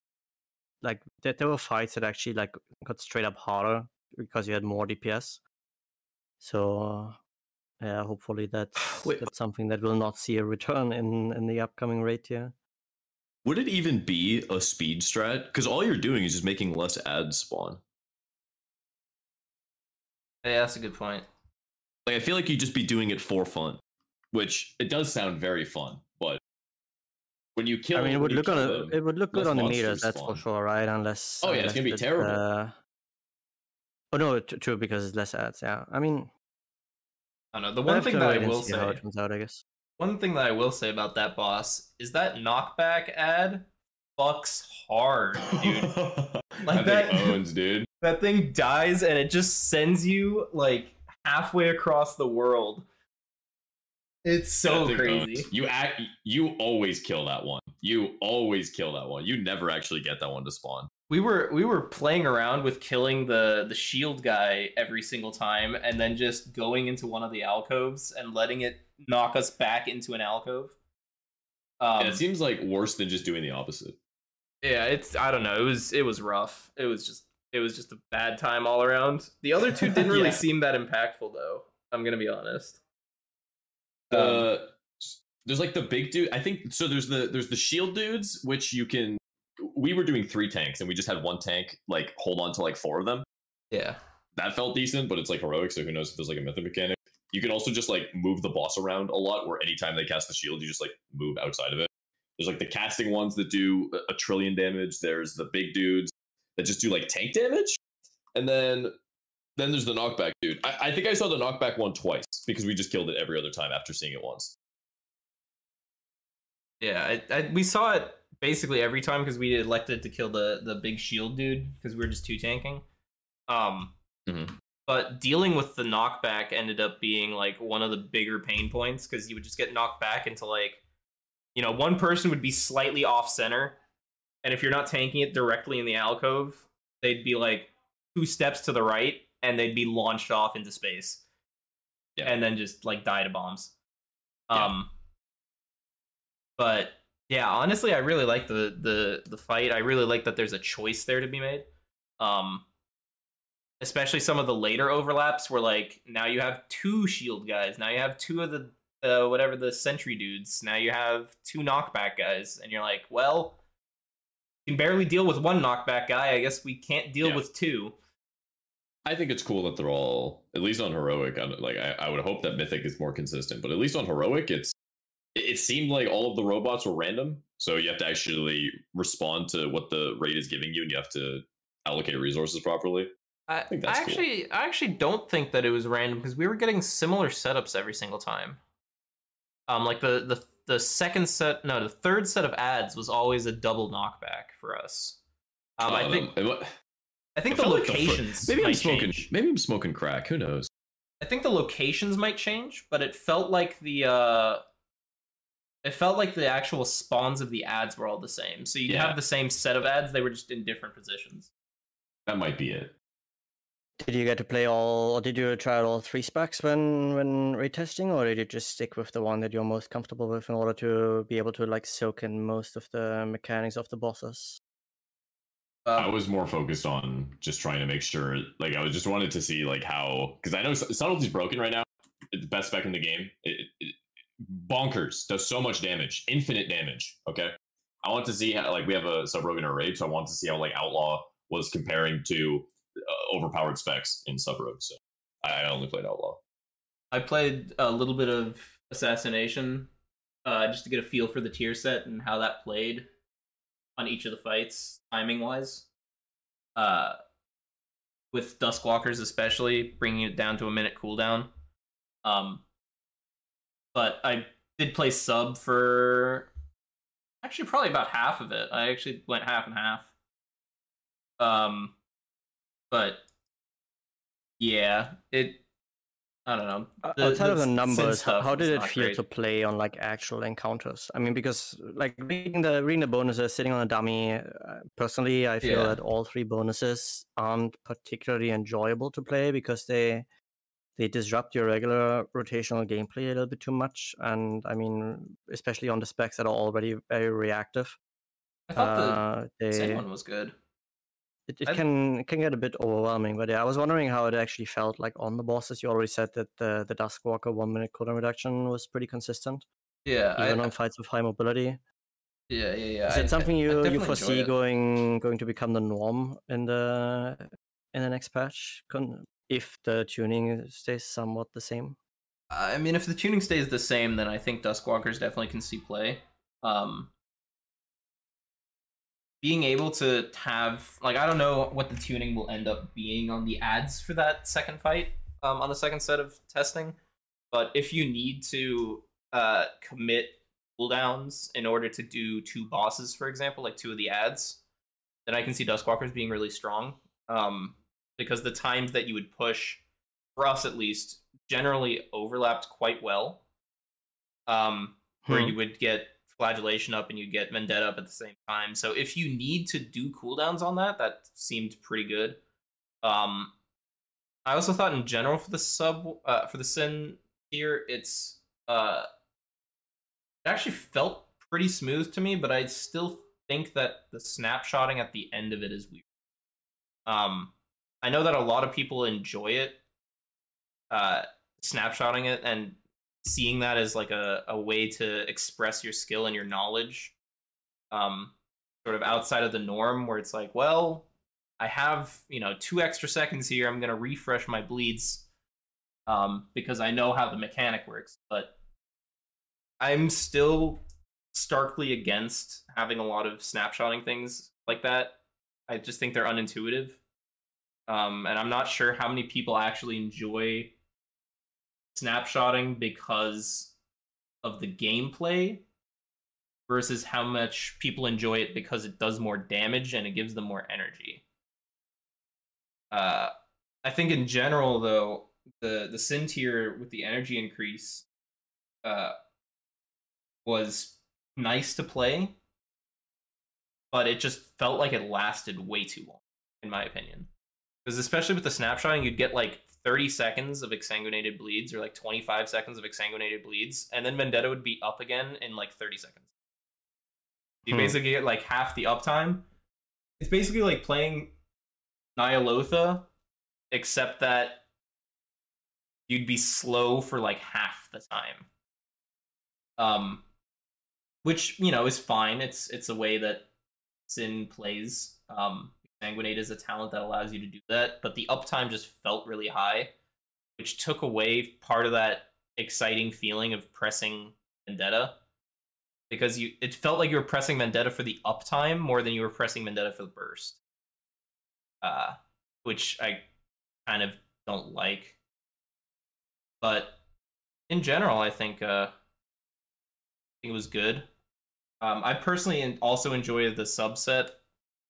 like there, there were fights that actually like got straight up harder because you had more D P S. So uh, yeah, hopefully that's, Wait, that's something that will not see a return in, in the upcoming raid tier. Would it even be a speed strat? Because all you're doing is just making less ads spawn. Yeah, that's a good point. Like, I feel like you'd just be doing it for fun, which it does sound very fun, but when you kill, I mean, it would look on a, it would look good on the meters, that's for sure, right? Unless oh yeah, unless it's gonna be it's, terrible. Uh... Oh no, t- true because it's less ads. Yeah, I mean, I don't know. The one thing that I will say, how it comes out, I guess. One thing that I will say about that boss is that knockback ad fucks hard, dude. Like that thing owns, dude. That thing dies and it just sends you like halfway across the world. It's so crazy. Owns. You act, you always kill that one. You always kill that one. You never actually get that one to spawn. We were we were playing around with killing the, the shield guy every single time and then just going into one of the alcoves and letting it knock us back into an alcove. Um, yeah, it seems like worse than just doing the opposite. Yeah, it's I don't know. It was it was rough. It was just it was just a bad time all around. The other two didn't really yeah. seem that impactful though. I'm gonna be honest. Um, uh, there's like the big dude. I think so. There's the there's the shield dudes, which you can. We were doing three tanks and we just had one tank like hold on to like four of them. Yeah, that felt decent, but it's like heroic, so who knows if there's like a method mechanic. You can also just like move the boss around a lot, where anytime they cast the shield you just like move outside of it. There's like the casting ones that do a trillion damage. There's the big dudes that just do like tank damage, and then then there's the knockback dude. I, I think I saw the knockback one twice because we just killed it every other time after seeing it once. Yeah, I, I, we saw it basically every time because we elected to kill the, the big shield dude because we were just two tanking. Um, mm-hmm. But dealing with the knockback ended up being like one of the bigger pain points because you would just get knocked back into like, you know, one person would be slightly off center. And if you're not tanking it directly in the alcove, they'd be like two steps to the right and they'd be launched off into space. Yeah. And then just like die to bombs. Yeah. Um, but yeah, honestly, I really like the, the, the fight. I really like that there's a choice there to be made. Um, especially some of the later overlaps where, like, now you have two shield guys. Now you have two of the, uh, whatever, the sentry dudes. Now you have two knockback guys. And you're like, well, you can barely deal with one knockback guy. I guess we can't deal yeah. with two. I think it's cool that they're all, at least on heroic, I'm, like, I, I would hope that Mythic is more consistent. But at least on heroic, it's it seemed like all of the robots were random, so you have to actually respond to what the raid is giving you, and you have to allocate resources properly. I, I think that's I actually, cool. I actually don't think that it was random because we were getting similar setups every single time. Um, like the the the second set, no, the third set of ads was always a double knockback for us. Um, I, I think know. I think I the locations. Like the maybe I'm smoking. Change. Maybe I'm smoking crack. Who knows? I think the locations might change, but it felt like the. Uh, It felt like the actual spawns of the ads were all the same. So you'd yeah. have the same set of ads, they were just in different positions. That might be it. Did you get to play all, or did you try all three specs when, when retesting, or did you just stick with the one that you're most comfortable with in order to be able to like soak in most of the mechanics of the bosses? Um, I was more focused on just trying to make sure, like I was just wanted to see like how, because I know Subtlety's broken right now. It's the best spec in the game. It, it, bonkers, does so much damage, infinite damage. Okay, I want to see how, like we have a Subrogue in our raid, so I want to see how like Outlaw was comparing to uh, overpowered specs in Subrogue. So I only played Outlaw. I played a little bit of Assassination uh just to get a feel for the tier set and how that played on each of the fights timing wise, uh with Duskwalkers especially bringing it down to a minute cooldown. um But I did play sub for actually probably about half of it. I actually went half and half. Um, but yeah, it. I don't know. The, Outside the of the numbers, how, how did it feel great. to play on like actual encounters? I mean, because like reading the reading the bonuses, sitting on a dummy. Uh, personally, I feel yeah. that all three bonuses aren't particularly enjoyable to play because they. They disrupt your regular rotational gameplay a little bit too much, and I mean, especially on the specs that are already very reactive. I thought uh, the they, second one was good. It, it can it can get a bit overwhelming, but yeah, I was wondering how it actually felt like on the bosses. You already said that the the Duskwalker one minute cooldown reduction was pretty consistent. Yeah, even I, on fights with high mobility. Yeah, yeah, yeah. Is it something you, you foresee going going to become the norm in the in the next patch? Con- if the tuning stays somewhat the same? I mean, if the tuning stays the same, then I think Duskwalkers definitely can see play. Um, being able to have, like, I don't know what the tuning will end up being on the ads for that second fight, um, on the second set of testing, but if you need to uh, commit cooldowns in order to do two bosses, for example, like two of the ads, then I can see Duskwalkers being really strong, um, because the times that you would push, for us at least, generally overlapped quite well, um, where hmm. you would get Flagellation up and you get Vendetta up at the same time. So if you need to do cooldowns on that, that seemed pretty good. Um, I also thought in general for the sub uh, for the Sin tier, it's uh, it actually felt pretty smooth to me, but I still think that the snapshotting at the end of it is weird. Um, I know that a lot of people enjoy it, uh, snapshotting it and seeing that as like a, a way to express your skill and your knowledge, um, sort of outside of the norm, where it's like, well, I have, you know, two extra seconds here, I'm going to refresh my bleeds, um, because I know how the mechanic works. But I'm still starkly against having a lot of snapshotting things like that. I just think they're unintuitive. Um, and I'm not sure how many people actually enjoy snapshotting because of the gameplay versus how much people enjoy it because it does more damage and it gives them more energy. Uh, I think in general, though, the, the Sin tier with the energy increase uh, was nice to play, but it just felt like it lasted way too long, in my opinion. Because especially with the snapshotting, you'd get like thirty seconds of exsanguinated bleeds, or like twenty-five seconds of exsanguinated bleeds, and then Vendetta would be up again in like thirty seconds. You hmm. basically get like half the uptime. It's basically like playing Nyalotha, except that you'd be slow for like half the time. Um, which, you know, is fine. It's it's a way that Sin plays. Um, Sanguinate is a talent that allows you to do that, but the uptime just felt really high, which took away part of that exciting feeling of pressing Vendetta, because you it felt like you were pressing Vendetta for the uptime more than you were pressing Vendetta for the burst, uh, which I kind of don't like. But in general, I think uh, it was good. Um, I personally also enjoyed the subset.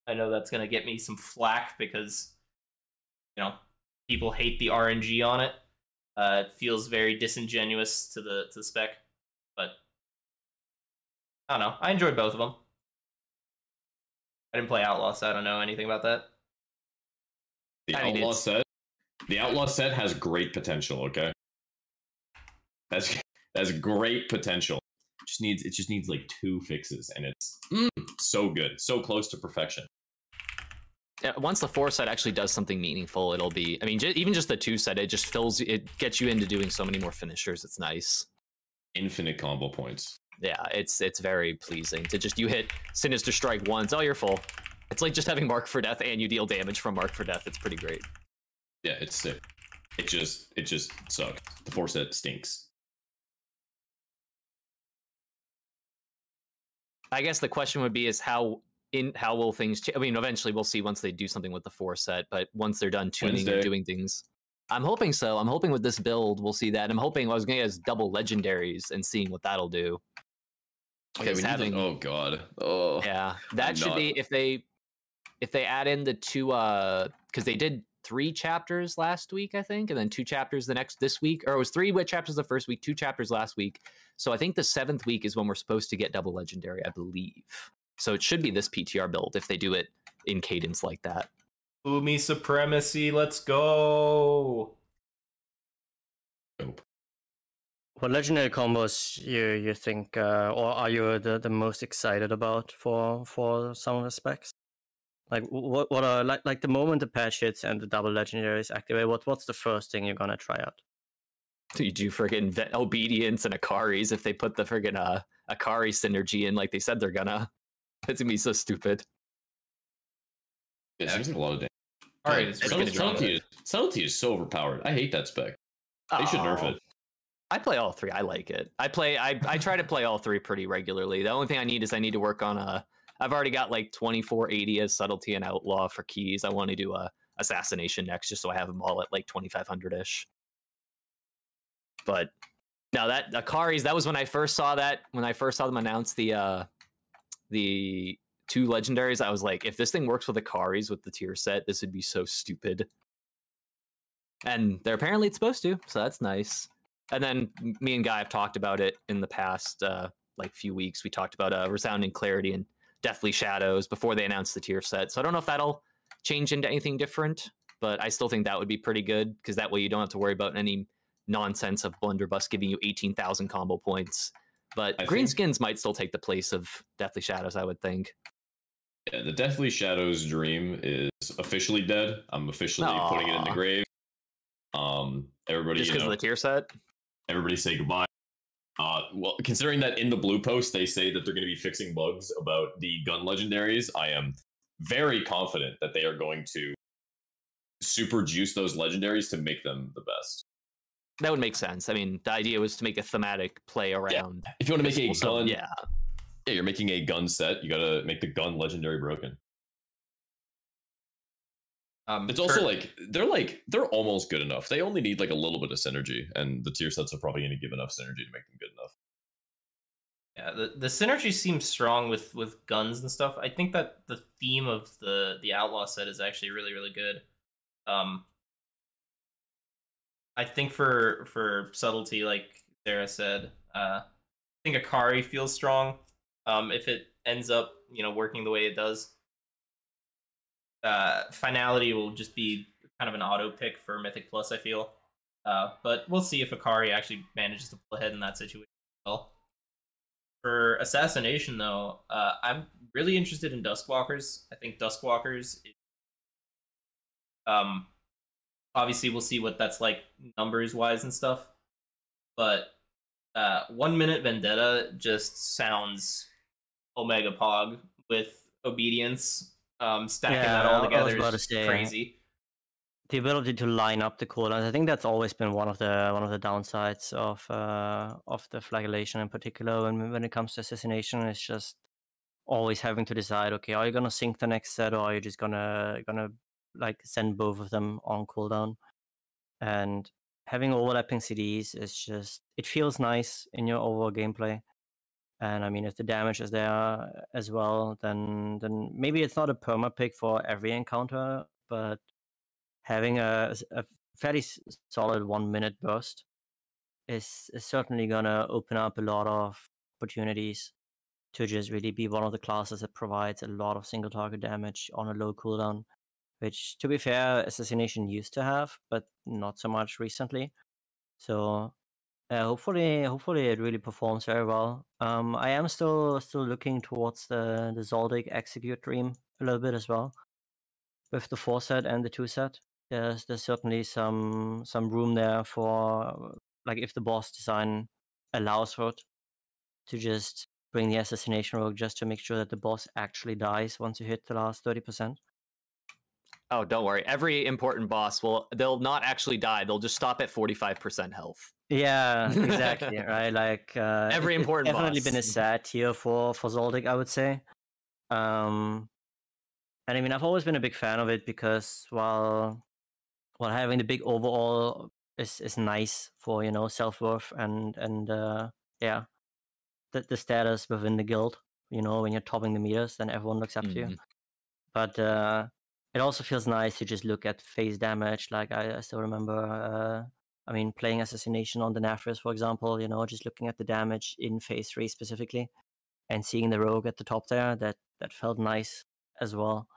I know that's going to get me some flack because, you know, people hate the R N G on it. Uh, it feels very disingenuous to the to the spec, but I don't know. I enjoyed both of them. I didn't play Outlaw, so I don't know anything about that. The I mean, Outlaw it's... set, the Outlaw set has great potential. Okay, that's that's great potential. It just needs it just needs like two fixes, and it's mm, so good, so close to perfection. Yeah, once the four set actually does something meaningful, it'll be, I mean, j- even just the two set, it just fills, it gets you into doing so many more finishers. It's nice. Infinite combo points. Yeah, it's it's very pleasing to just, you hit Sinister Strike once, oh, you're full. It's like just having Mark for Death and you deal damage from Mark for Death. It's pretty great. Yeah, it's sick. It just, it just sucks. The four set stinks. I guess the question would be is how in how will things change? I mean, eventually we'll see once they do something with the four set, but once they're done tuning Wednesday. and doing things, I'm hoping so. I'm hoping with this build we'll see that. I'm hoping I was going to get double legendaries and seeing what that'll do. Okay, we having, need to, oh god, oh yeah, that I'm should not. be if they if they add in the two uh because they did three chapters last week, I think, and then two chapters the next this week, or it was three chapters the first week, two chapters last week. So I think the seventh week is when we're supposed to get double legendary, I believe. So it should be this P T R build if they do it in cadence like that. Umi Supremacy, let's go! Nope. What legendary combos you you think, uh, or are you the, the most excited about for for some of the specs? Like what? What are like like the moment the patch hits and the double legendaries activate? What what's the first thing you're gonna try out? Do you do friggin' vet obedience and Akari's if they put the friggin' uh, Akari synergy in like they said they're gonna? That's gonna be so stupid. Yeah, there's a lot of damage. All right, it's really Celtius. Celtius is so overpowered. I hate that spec. They oh. should nerf it. I play all three. I like it. I play. I I try to play all three pretty regularly. The only thing I need is I need to work on a. I've already got like twenty-four eighty as Subtlety and Outlaw for keys. I want to do a Assassination next, just so I have them all at like twenty-five hundred ish. But now that Akari's, that was when I first saw that. When I first saw them announce the uh, the two legendaries, I was like, if this thing works with Akari's with the tier set, this would be so stupid. And they're apparently it's supposed to, so that's nice. And then me and Guy have talked about it in the past uh, like few weeks. We talked about uh, Resounding Clarity and Deathly Shadows before they announced the tier set. So I don't know if that'll change into anything different, but I still think that would be pretty good because that way you don't have to worry about any nonsense of Blunderbuss giving you eighteen thousand combo points. But I Greenskins think... might still take the place of Deathly Shadows, I would think. Yeah, the Deathly Shadows dream is officially dead. I'm officially Aww. putting it in the grave. Um, everybody, Just because you know, of the tier set? Everybody say goodbye. Uh, well, considering that in the blue post they say that they're going to be fixing bugs about the gun legendaries, I am very confident that they are going to super juice those legendaries to make them the best. That would make sense. I mean, the idea was to make a thematic play around. Yeah. If you want to make a gun, yeah, yeah, you're making a gun set. You got to make the gun legendary broken. Um, it's also like they're like they're almost good enough. They only need like a little bit of synergy, and the tier sets are probably going to give enough synergy to make them good enough. Yeah, the, the synergy seems strong with with guns and stuff. I think that the theme of the the Outlaw set is actually really really good. Um, I think for for Subtlety, like Sarah said, uh, I think Akari feels strong. Um, if it ends up you know working the way it does. Uh, finality will just be kind of an auto pick for Mythic Plus, I feel. Uh, but we'll see if Akari actually manages to pull ahead in that situation as well. For Assassination, though, uh, I'm really interested in Duskwalkers. I think Duskwalkers... Is, um, obviously, we'll see what that's like numbers-wise and stuff. But uh, One Minute Vendetta just sounds Omega Pog with Obedience... Um, stacking yeah, that all together is say, crazy. The ability to line up the cooldowns, I think that's always been one of the one of the downsides of uh, of the Flagellation in particular. And when it comes to Assassination, it's just always having to decide: okay, are you gonna sync the next set, or are you just gonna gonna like send both of them on cooldown? And having overlapping C Ds is just it feels nice in your overall gameplay. And I mean, if the damage is there as well, then then maybe it's not a perma pick for every encounter, but having a, a fairly solid one minute burst is, is certainly gonna open up a lot of opportunities to just really be one of the classes that provides a lot of single target damage on a low cooldown, which to be fair, Assassination used to have, but not so much recently. So. Uh, hopefully, hopefully it really performs very well. Um, I am still still looking towards the, the Zoldyck Execute Dream a little bit as well, with the four set and the two set. There's there's certainly some some room there for like if the boss design allows for it to just bring the Assassination rogue just to make sure that the boss actually dies once you hit the last thirty percent. Oh, don't worry. Every important boss will they'll not actually die. They'll just stop at forty-five percent health. Yeah, exactly, right? Like uh, every important it's definitely boss. Been a sad tier for for Zoldyck, I would say. Um, and I mean, I've always been a big fan of it because while while having the big overall is is nice for you know self worth and and uh, yeah, the the status within the guild. You know, when you're topping the meters, then everyone looks up mm-hmm. to you. But uh, it also feels nice to just look at phase damage. Like I, I still remember. Uh, I mean, playing Assassination on the Nathris, for example, you know, just looking at the damage in phase three specifically and seeing the rogue at the top there, that, that felt nice as well.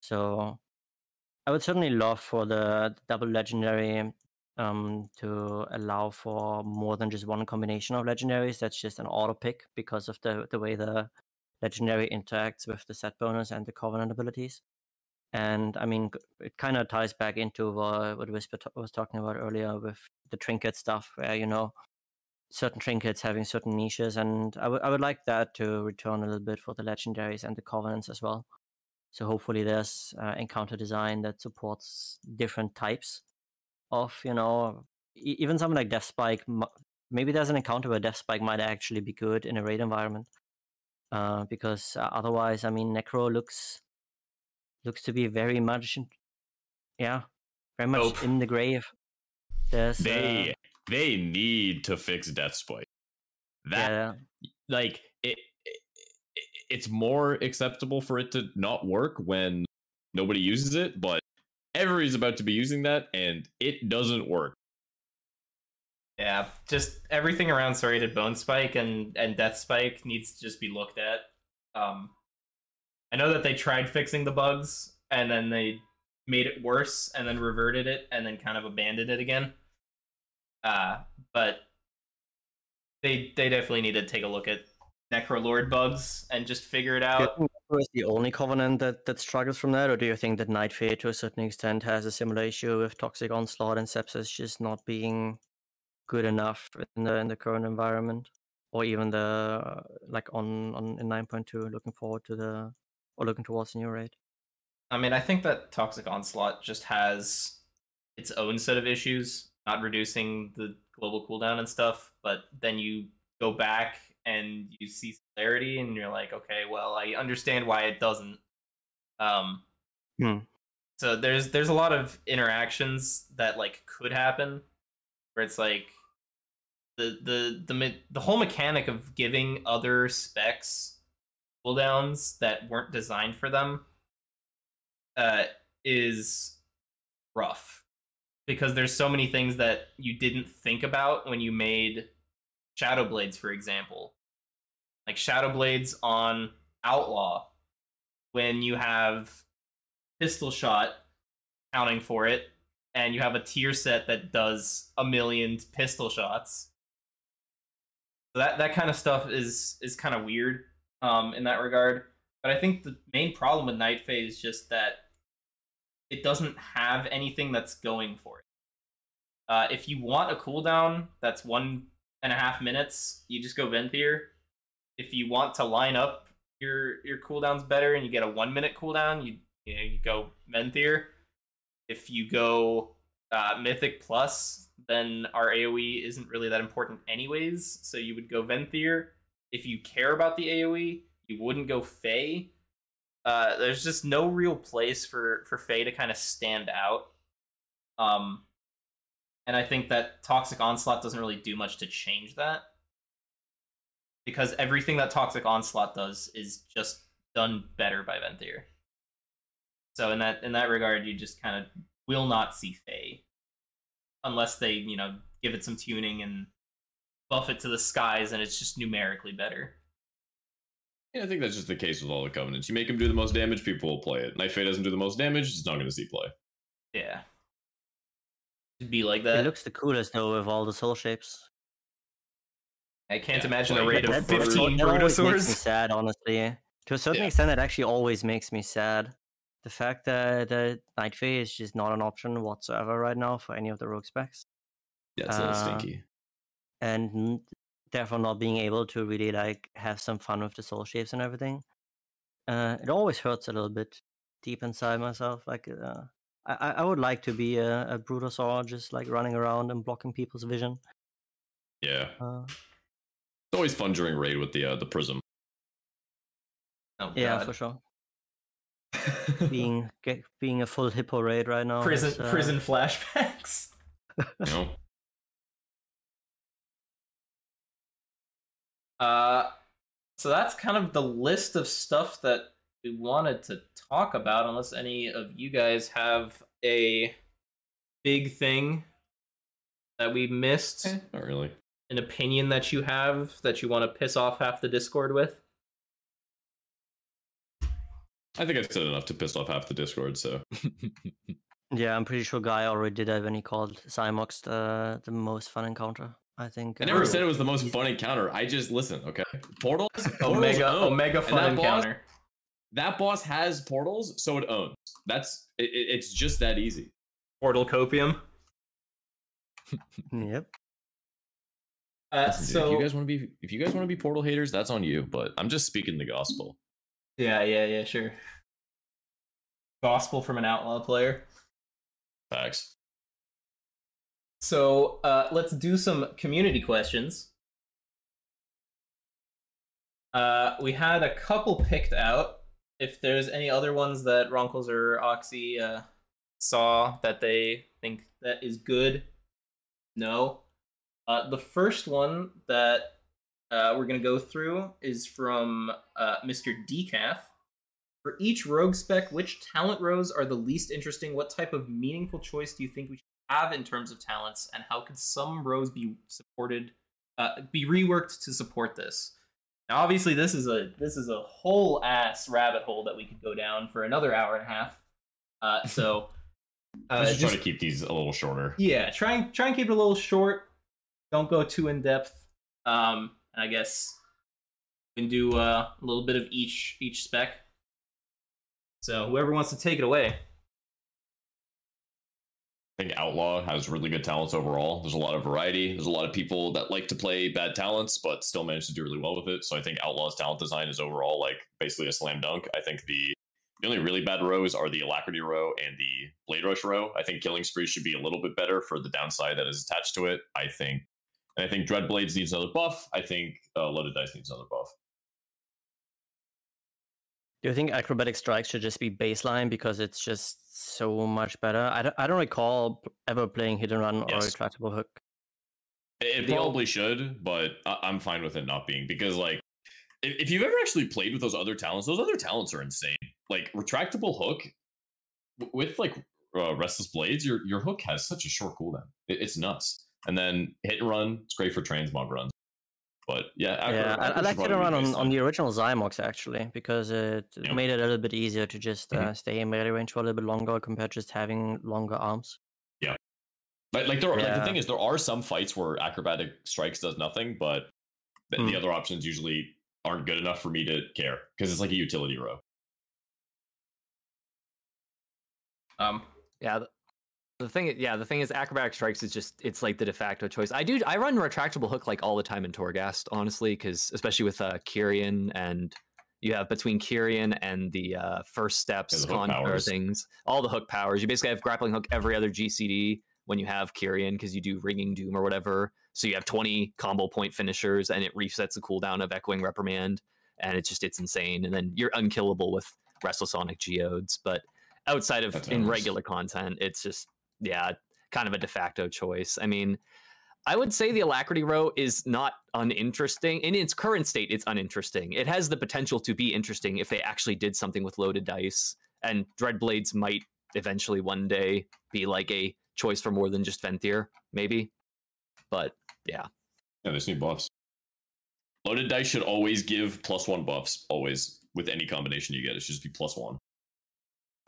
So I would certainly love for the double legendary um, to allow for more than just one combination of legendaries. That's just an auto pick because of the, the way the legendary interacts with the set bonus and the Covenant abilities. And I mean, it kind of ties back into uh, what Whisper t- was talking about earlier with the trinket stuff, where you know certain trinkets having certain niches, and I, w- I would like that to return a little bit for the legendaries and the Covenants as well. So hopefully there's uh, encounter design that supports different types of, you know, e even something like DevSpike. Maybe there's an encounter where DevSpike might actually be good in a raid environment, uh, because uh, otherwise, I mean, Necro looks looks to be very much, yeah, very much nope. in the grave. There's, they uh, they need to fix DevSpike. That yeah. like it. It's more acceptable for it to not work when nobody uses it, but everybody's about to be using that, and it doesn't work. Yeah, just everything around serrated bone spike and, and death spike needs to just be looked at. Um, I know that they tried fixing the bugs, and then they made it worse, and then reverted it, and then kind of abandoned it again. Uh, but they they definitely need to take a look at Necrolord bugs and just figure it out. Do you think is the only Covenant that, that struggles from that, or do you think that Nightfear to a certain extent has a similar issue with Toxic Onslaught and Sepsis just not being good enough in the in the current environment, or even the uh, like on on in nine point two, looking forward to the or looking towards the new raid? I mean, I think that Toxic Onslaught just has its own set of issues, not reducing the global cooldown and stuff, but then you go back and you see similarity, and you're like, okay, well, I understand why it doesn't. Um, hmm. So there's there's a lot of interactions that like could happen, where it's like the the the the, the whole mechanic of giving other specs cooldowns that weren't designed for them uh, is rough, because there's so many things that you didn't think about when you made Shadowblades, for example. Like Shadowblades on Outlaw, when you have Pistol Shot counting for it, and you have a tier set that does a million Pistol Shots. So that, that kind of stuff is, is kind of weird um, in that regard. But I think the main problem with Nightfey is just that it doesn't have anything that's going for it. Uh, if you want a cooldown that's one and a half minutes, you just go Venthyr. If you want to line up your your cooldowns better and you get a one minute cooldown, you you know you go Venthyr. If you go uh, Mythic Plus, then our AoE isn't really that important anyways, so you would go Venthyr. If you care about the AoE, you wouldn't go Fae. Uh, there's just no real place for for Fae to kind of stand out. Um. And I think that Toxic Onslaught doesn't really do much to change that, because everything that Toxic Onslaught does is just done better by Venthyr. So in that in that regard, you just kind of will not see Fae, unless they, you know, give it some tuning and buff it to the skies, and it's just numerically better. Yeah, I think that's just the case with all the Covenants. You make them do the most damage, people will play it. Nightfey doesn't do the most damage, it's not going to see play. Yeah. Be like that. It looks the coolest though of all the soul shapes. I can't yeah, imagine like, a raid of fifteen Brutosaurs. Makes me sad, honestly. To a certain yeah. extent, it actually always makes me sad. The fact that the uh, Nightfey is just not an option whatsoever right now for any of the rogue specs. Yeah, it's a little uh, stinky. And therefore, not being able to really like have some fun with the soul shapes and everything. Uh, it always hurts a little bit deep inside myself. Like. Uh, I, I would like to be a, a Brutosaur, just like running around and blocking people's vision. Yeah, uh, it's always fun during raid with the uh, the prism. Oh, yeah, God. For sure. being get, being a full hippo raid right now. Prison is, uh, prison flashbacks. No. Uh, so that's kind of the list of stuff that we wanted to talk about, unless any of you guys have a big thing that we missed. Eh, not really. An opinion that you have that you want to piss off half the Discord with? I think I've said enough to piss off half the Discord, so. Yeah, I'm pretty sure Guy already did that when he called Cymox the, the most fun encounter. I think I never uh, said it was the most fun encounter. I just listen, okay. Portals? Portals Omega own. Omega fun encounter. Boss, That boss has portals, so it owns. That's it, it's just that easy. Portal copium. Yep. Uh, Listen, so dude, if you guys want to be, if you guys want to be portal haters, that's on you. But I'm just speaking the gospel. Yeah, yeah, yeah, sure. gospel from an outlaw player. Facts. So uh, let's do some community questions. Uh, we had a couple picked out. If there's any other ones that Ronkles or Oxy uh, saw that they think that is good, no. Uh, the first one that uh, we're going to go through is from uh, Mister Decaf. For each rogue spec, which talent rows are the least interesting? What type of meaningful choice do you think we should have in terms of talents? And how could some rows be supported, uh, be reworked to support this? Now, obviously, this is a this is a whole ass rabbit hole that we could go down for another hour and a half. Uh, so, uh, just try to keep these a little shorter. Yeah, try and try and keep it a little short. Don't go too in depth. Um, I guess we can do uh, a little bit of each each spec. So whoever wants to take it away. I think Outlaw has really good talents overall. There's a lot of variety. There's a lot of people that like to play bad talents, but still manage to do really well with it. So I think Outlaw's talent design is overall like basically a slam dunk. I think the, the only really bad rows are the Alacrity row and the Blade Rush row. I think Killing Spree should be a little bit better for the downside that is attached to it. I think, and I think Dreadblades needs another buff. I think uh, Loaded Dice needs another buff. Do you think Acrobatic Strikes should just be baseline because it's just so much better? I don't, I don't recall ever playing Hit and Run yes. or Retractable Hook. It, it probably all... should, but I, I'm fine with it not being. Because, like, if, if you've ever actually played with those other talents, those other talents are insane. Like, Retractable Hook, with, like, uh, Restless Blades, your, your hook has such a short cooldown. It, it's nuts. And then Hit and Run, it's great for transmog runs. But yeah, Acro, yeah Acro I, I like Hit and Run on, on the original Zymox actually, because it yeah. made it a little bit easier to just uh, mm-hmm. stay in melee range for a little bit longer compared to just having longer arms. Yeah, but like there, are, yeah. like the thing is, there are some fights where Acrobatic Strikes does nothing, but th- mm. the other options usually aren't good enough for me to care because it's like a utility row. Um. Yeah. The thing, yeah, the thing is, Acrobatic Strikes is just, it's like the de facto choice. I do, I run Retractable Hook like all the time in Torghast, honestly, because especially with uh, Kyrian, and you have between Kyrian and the uh, first steps, contour things, all the hook powers. You basically have Grappling Hook every other G C D when you have Kyrian because you do Ringing Doom or whatever. So you have twenty combo point finishers and it resets the cooldown of Echoing Reprimand. And it's just, it's insane. And then you're unkillable with Restless Sonic Geodes. But outside of in regular content, it's just, yeah, kind of a de facto choice. I mean, I would say the Alacrity row is not uninteresting. In its current state, it's uninteresting. It has the potential to be interesting if they actually did something with Loaded Dice. And Dreadblades might eventually one day be like a choice for more than just Venthyr, maybe. But, yeah. Yeah, there's new buffs. Loaded Dice should always give plus one buffs, always. With any combination you get, it should just be plus one.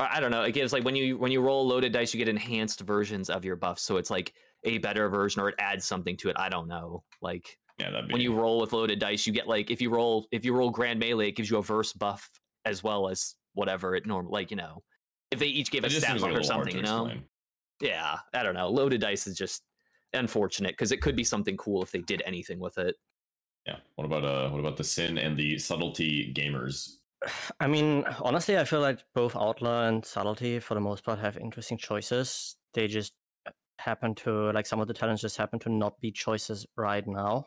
I don't know. It gives like when you when you roll Loaded Dice, you get enhanced versions of your buffs. So it's like a better version or it adds something to it. I don't know. Like yeah, that'd be when you roll with Loaded Dice, you get like if you roll if you roll Grand Melee, it gives you a verse buff as well as whatever it normal. Like, you know, if they each give a stat buff or something, you know. Yeah, I don't know. Loaded Dice is just unfortunate because it could be something cool if they did anything with it. Yeah. What about uh? What about the Sin and the Subtlety gamers? I mean, honestly, I feel like both Outlaw and Subtlety, for the most part, have interesting choices. They just happen to, like, some of the talents just happen to not be choices right now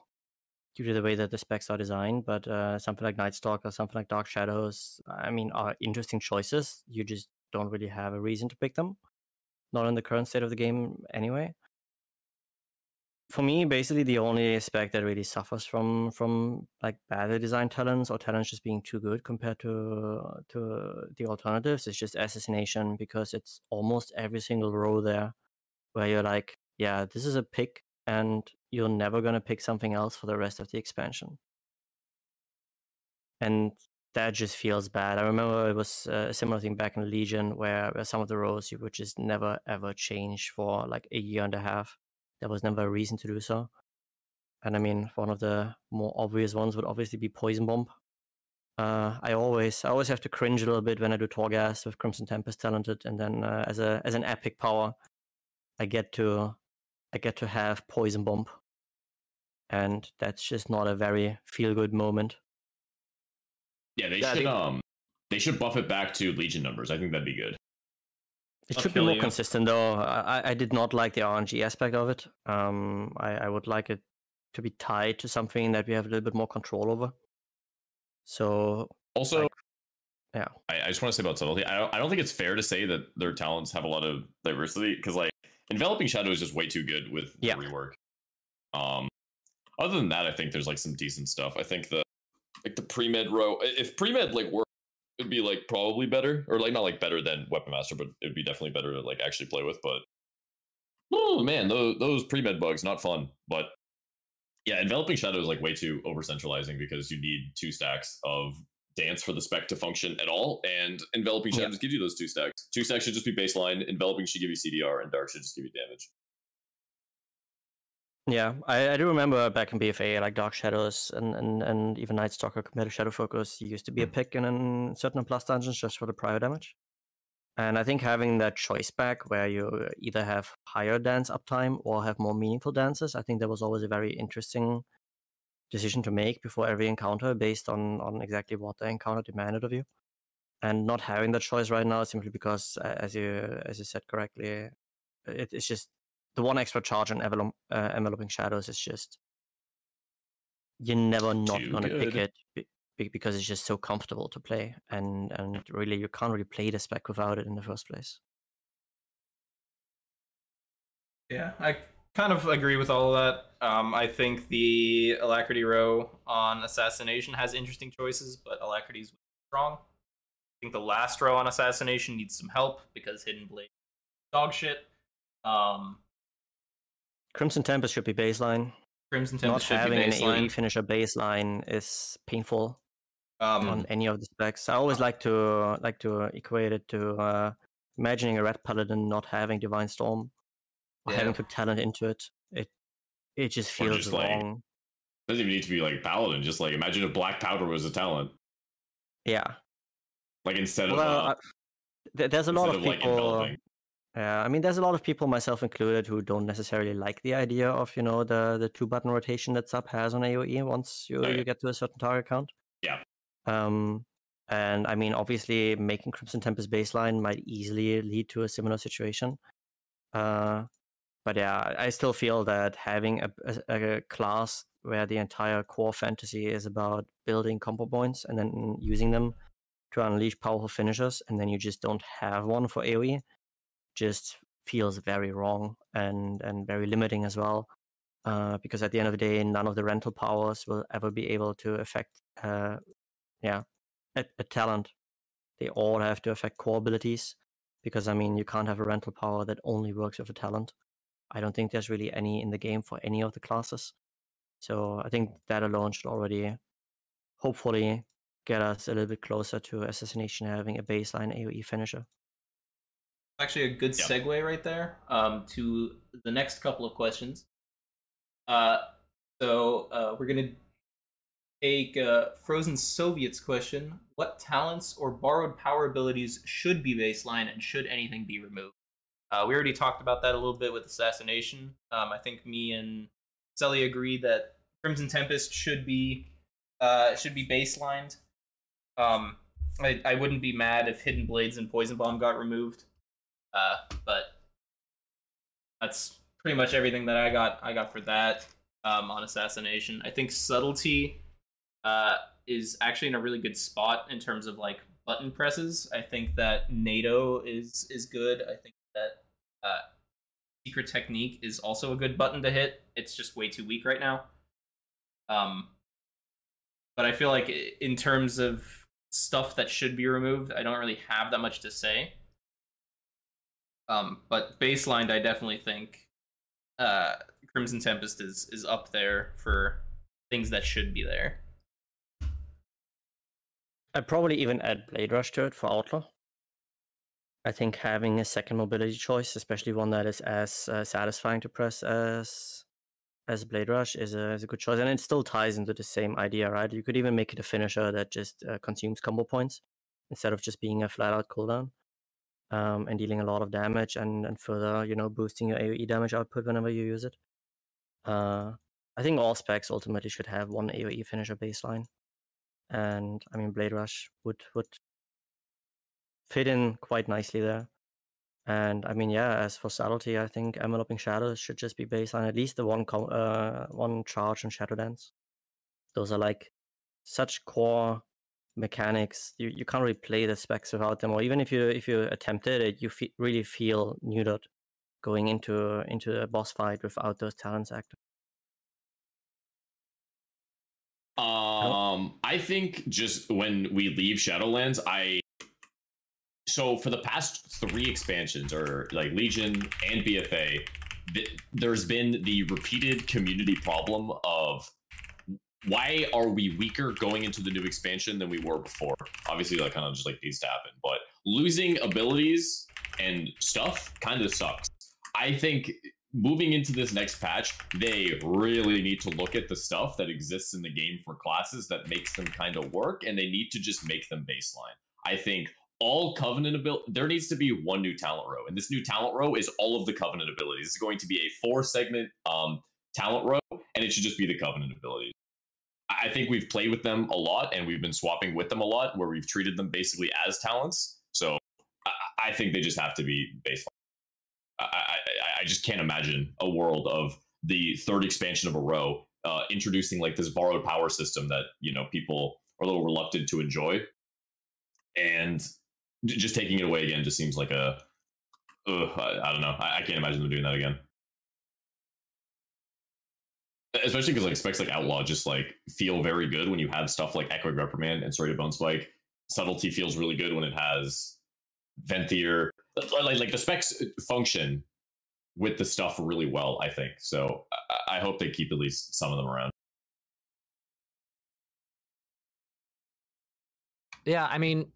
due to the way that the specs are designed. But uh, something like Nightstalker, something like Dark Shadows, I mean, are interesting choices. You just don't really have a reason to pick them. Not in the current state of the game, anyway. For me, basically, the only spec that really suffers from from like badly designed talents or talents just being too good compared to to the alternatives is just Assassination, because it's almost every single row there where you're like, yeah, this is a pick, and you're never gonna pick something else for the rest of the expansion, and that just feels bad. I remember it was a similar thing back in Legion where, where some of the rows you would just never ever change for like a year and a half. There was never a reason to do so. And I mean, one of the more obvious ones would obviously be Poison Bomb. Uh, I always I always have to cringe a little bit when I do Torghast with Crimson Tempest Talented, and then uh, as a as an epic power, I get to I get to have Poison Bomb. And that's just not a very feel-good moment. Yeah, they yeah, should they... um they should buff it back to Legion numbers. I think that'd be good. It I'll should be more you. consistent, though. I, I did not like the R N G aspect of it. Um, I, I would like it to be tied to something that we have a little bit more control over. So also, like, yeah, I, I just want to say about subtlety. I don't, I don't think it's fair to say that their talents have a lot of diversity, because like enveloping shadow is just way too good with yeah. the rework. Um, other than that, I think there's like some decent stuff. I think the like the pre-med row, if pre-med like were it'd be like probably better, or like not like better than Weapon Master, but it'd be definitely better to like actually play with. But oh man, those, those pre-med bugs, not fun. But yeah, enveloping shadow is like way too over centralizing, because you need two stacks of dance for the spec to function at all, and enveloping shadow yeah. just gives you those two stacks. Two stacks should just be baseline. Enveloping should give you C D R, and dark should just give you damage. Yeah, I, I do remember back in B F A, like Dark Shadows and, and, and even Night Stalker compared to Shadow Focus used to be a pick in, in certain plus dungeons just for the prior damage. And I think having that choice back where you either have higher dance uptime or have more meaningful dances, I think that was always a very interesting decision to make before every encounter based on, on exactly what the encounter demanded of you. And not having that choice right now simply because, as you as you said correctly, it, it's just the one extra charge on envelop, uh, enveloping shadows is just, you're never not going to pick it b- because it's just so comfortable to play. And, and really, you can't really play the spec without it in the first place. Yeah, I kind of agree with all of that. Um, I think the Alacrity row on Assassination has interesting choices, but Alacrity's strong. I think the last row on Assassination needs some help because Hidden Blade is dog shit. Um, Crimson Tempest should be baseline. Crimson Tempest should be baseline. Not having an A O E finisher baseline is painful um, on any of the specs. I always like to like to equate it to uh, imagining a Red Paladin not having Divine Storm or yeah. having to put talent into it. It it just feels just wrong. Like, doesn't even need to be like Paladin. Just like imagine if Black Powder was a talent. Yeah. Like instead well, of uh, I, th- there's a lot of, of people. Like Yeah, I mean, there's a lot of people, myself included, who don't necessarily like the idea of, you know, the, the two-button rotation that sub has on A O E once you, okay. you get to a certain target count. Yeah. Um, and, I mean, obviously, making Crimson Tempest baseline might easily lead to a similar situation. Uh, but, yeah, I still feel that having a, a, a class where the entire core fantasy is about building combo points and then using them to unleash powerful finishers, and then you just don't have one for A O E, just feels very wrong and, and very limiting as well. Uh, because at the end of the day, none of the rental powers will ever be able to affect uh, yeah, a, a talent. They all have to affect core abilities because, I mean, you can't have a rental power that only works with a talent. I don't think there's really any in the game for any of the classes. So I think that alone should already hopefully get us a little bit closer to Assassination having a baseline A O E finisher. Actually, a good yep. segue right there um, to the next couple of questions. Uh, so uh, we're going to take uh, Frozen Soviet's question. What talents or borrowed power abilities should be baseline, and should anything be removed? Uh, we already talked about that a little bit with Assassination. Um, I think me and Sully agree that Crimson Tempest should be uh, should be baselined. Um, I, I wouldn't be mad if Hidden Blades and Poison Bomb got removed. Uh, but that's pretty much everything that I got. I got for that um, on Assassination. I think Subtlety uh, is actually in a really good spot in terms of like button presses. I think that NATO is is good. I think that uh, Secret Technique is also a good button to hit. It's just way too weak right now. Um, but I feel like in terms of stuff that should be removed, I don't really have that much to say. Um, but baselined, I definitely think uh, Crimson Tempest is, is up there for things that should be there. I'd probably even add Blade Rush to it for Outlaw. I think having a second mobility choice, especially one that is as uh, satisfying to press as as Blade Rush, is a, is a good choice. And it still ties into the same idea, right? You could even make it a finisher that just uh, consumes combo points instead of just being a flat-out cooldown. Um, and dealing a lot of damage and, and further, you know, boosting your A O E damage output whenever you use it. Uh, I think all specs ultimately should have one A O E finisher baseline. And, I mean, Blade Rush would, would fit in quite nicely there. And I mean, yeah, as for subtlety, I think enveloping shadows should just be based on at least the one com- uh, one charge in Shadowlands. Those are like such core mechanics. You you can't really play the specs without them. Or even if you if you attempted it, you fe- really feel neutered going into into a boss fight without those talents active. Um, I think just when we leave Shadowlands, I. So for the past three expansions, or like Legion and B F A, th- there's been the repeated community problem of why are we weaker going into the new expansion than we were before? Obviously, that kind of just like needs to happen, but losing abilities and stuff kind of sucks. I think moving into this next patch, they really need to look at the stuff that exists in the game for classes that makes them kind of work, and they need to just make them baseline. I think all Covenant abilities, there needs to be one new talent row, and this new talent row is all of the Covenant abilities. It's going to be a four segment um, talent row, and it should just be the Covenant abilities. I think we've played with them a lot, and we've been swapping with them a lot, where we've treated them basically as talents. So I, I think they just have to be baseline. I, I, I just can't imagine a world of the third expansion of a row uh, introducing like this borrowed power system that, you know, people are a little reluctant to enjoy, and just taking it away again just seems like a, uh, I, I don't know. I, I can't imagine them doing that again. Especially because like specs like Outlaw just like feel very good when you have stuff like Echoed Reprimand and Serrated Bone Spike. Subtlety feels really good when it has Venthyr. Like, like the specs function with the stuff really well, I think. So I, I hope they keep at least some of them around. Yeah, I mean,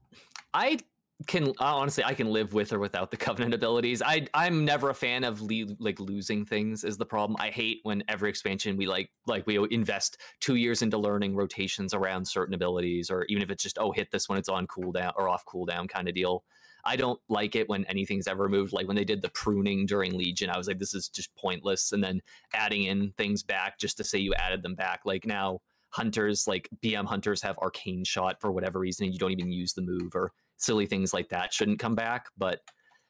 I... Can honestly, I can live with or without the Covenant abilities. I I'm never a fan of le- like losing things is the problem. I hate when every expansion we like like we invest two years into learning rotations around certain abilities, or even if it's just oh hit this when it's on cooldown or off cooldown kind of deal. I don't like it when anything's ever moved. Like when they did the pruning during Legion, I was like, this is just pointless. And then adding in things back just to say you added them back. Like now hunters, like B M hunters have arcane shot for whatever reason, and you don't even use the move, or silly things like that shouldn't come back. But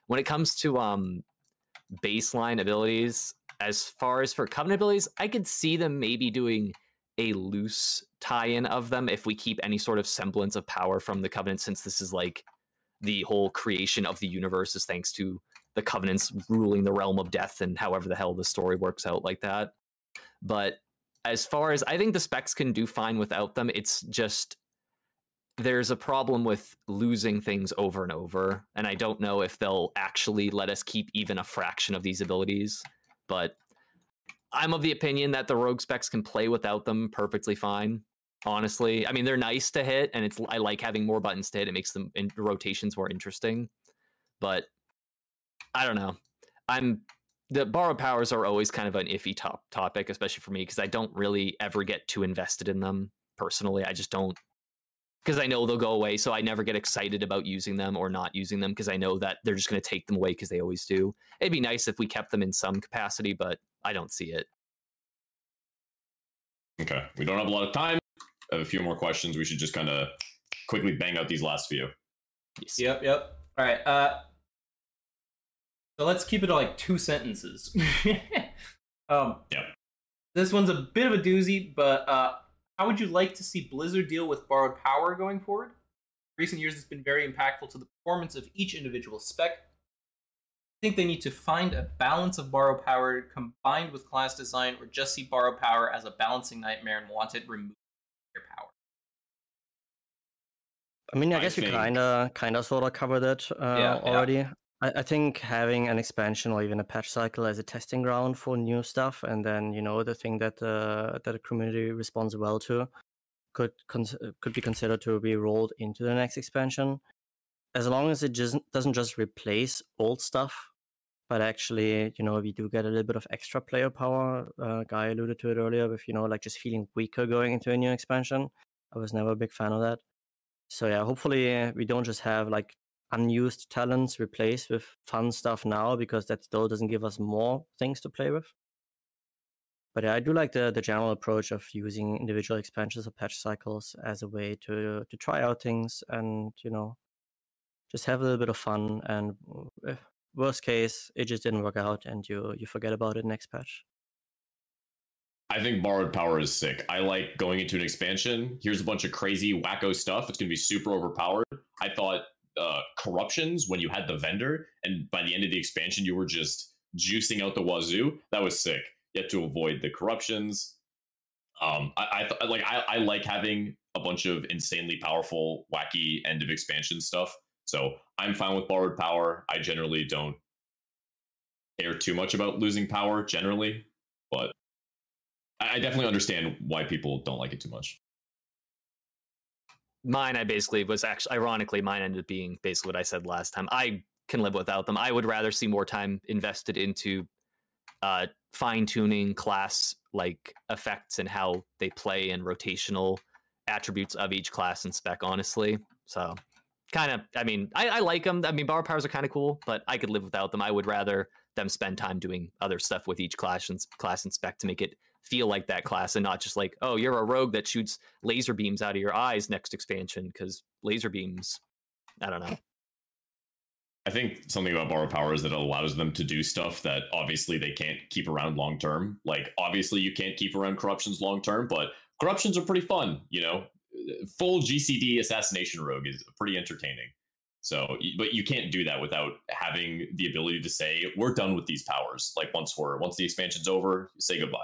when it comes to um, baseline abilities, as far as for Covenant abilities, I could see them maybe doing a loose tie-in of them if we keep any sort of semblance of power from the Covenant, since this is like the whole creation of the universe is thanks to the Covenants ruling the realm of death and however the hell the story works out like that. But as far as I think the specs can do fine without them, it's just there's a problem with losing things over and over, and I don't know if they'll actually let us keep even a fraction of these abilities, but I'm of the opinion that the rogue specs can play without them perfectly fine, honestly. I mean, they're nice to hit, and it's I like having more buttons to hit. It makes them in rotations more interesting, but I don't know. I'm the borrowed powers are always kind of an iffy top topic, especially for me, because I don't really ever get too invested in them personally. I just don't, because I know they'll go away, so I never get excited about using them or not using them, because I know that they're just going to take them away, because they always do. It'd be nice if we kept them in some capacity, but I don't see it. Okay, we don't have a lot of time. I have a few more questions. We should just kind of quickly bang out these last few. Yes. Yep, yep. All right. Uh, so let's keep it to like two sentences. um, yep. This one's a bit of a doozy, but... Uh, How would you like to see Blizzard deal with borrowed power going forward? Recent years, it's been very impactful to the performance of each individual spec. I think they need to find a balance of borrowed power combined with class design, or just see borrowed power as a balancing nightmare and want it removed from your power. I mean, I, I guess think... we kind of, kind of, sort of covered that uh, yeah, already. Yeah. I, I think having an expansion or even a patch cycle as a testing ground for new stuff, and then, you know, the thing that uh, that a community responds well to could cons- could be considered to be rolled into the next expansion, as long as it just doesn't just replace old stuff, but actually, you know, we do get a little bit of extra player power. Uh, Guy alluded to it earlier with, you know, like just feeling weaker going into a new expansion. I was never a big fan of that. So yeah, hopefully we don't just have like unused talents replaced with fun stuff now, because that still doesn't give us more things to play with. But yeah, I do like the, the general approach of using individual expansions or patch cycles as a way to to try out things and, you know, just have a little bit of fun. And worst case, it just didn't work out and you you forget about it next patch. I think borrowed power is sick. I like going into an expansion. Here's a bunch of crazy, wacko stuff. It's going to be super overpowered. I thought uh, corruptions when you had the vendor, and by the end of the expansion, you were just juicing out the wazoo. That was sick. You had to avoid the corruptions. Um, I, I th- like. I, I like having a bunch of insanely powerful, wacky end of expansion stuff. So I'm fine with borrowed power. I generally don't care too much about losing power generally, but I definitely understand why people don't like it too much. Mine, I basically was actually, ironically, mine ended up being basically what I said last time. I can live without them. I would rather see more time invested into uh, fine-tuning class like effects and how they play and rotational attributes of each class and spec, honestly. So kind of, I mean, I, I like them. I mean, borrowed powers are kind of cool, but I could live without them. I would rather them spend time doing other stuff with each class and class and spec to make it feel like that class and not just like, oh, you're a rogue that shoots laser beams out of your eyes next expansion, because laser beams, I don't know. I think something about borrowed power is that it allows them to do stuff that obviously they can't keep around long term. Like, obviously you can't keep around corruptions long term, but corruptions are pretty fun, you know. Full G C D assassination rogue is pretty entertaining. So, but you can't do that without having the ability to say, we're done with these powers. Like, once we're once the expansion's over, you say goodbye.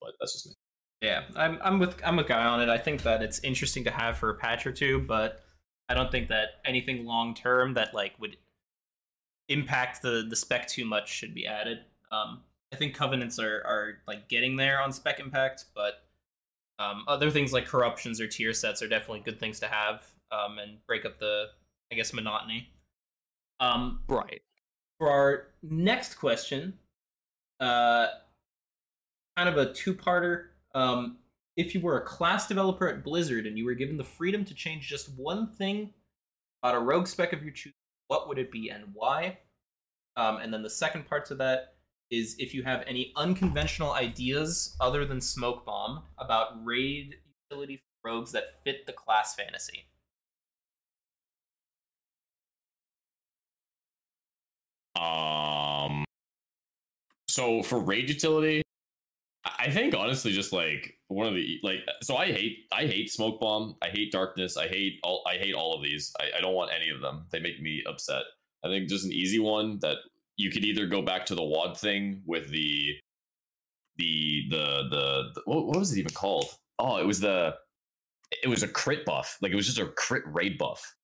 But that's just me. Yeah, I'm I'm with I'm with Guy on it. I think that it's interesting to have for a patch or two, but I don't think that anything long term that like would impact the, the spec too much should be added. Um, I think covenants are are like getting there on spec impact, but um, other things like corruptions or tier sets are definitely good things to have um, and break up the, I guess, monotony. Um, right. For our next question, uh, kind of a two-parter. Um, if you were a class developer at Blizzard and you were given the freedom to change just one thing about a rogue spec of your choosing, what would it be and why? Um, and then the second part to that is if you have any unconventional ideas other than Smoke Bomb about raid utility for rogues that fit the class fantasy. Um. So for raid utility, I think honestly, just like one of the like. So I hate, I hate Smoke Bomb. I hate Darkness. I hate all. I hate all of these. I, I don't want any of them. They make me upset. I think just an easy one that you could either go back to the W O D thing with the, the the the, the what, what was it even called? Oh, it was the, it was a crit buff. Like it was just a crit raid buff.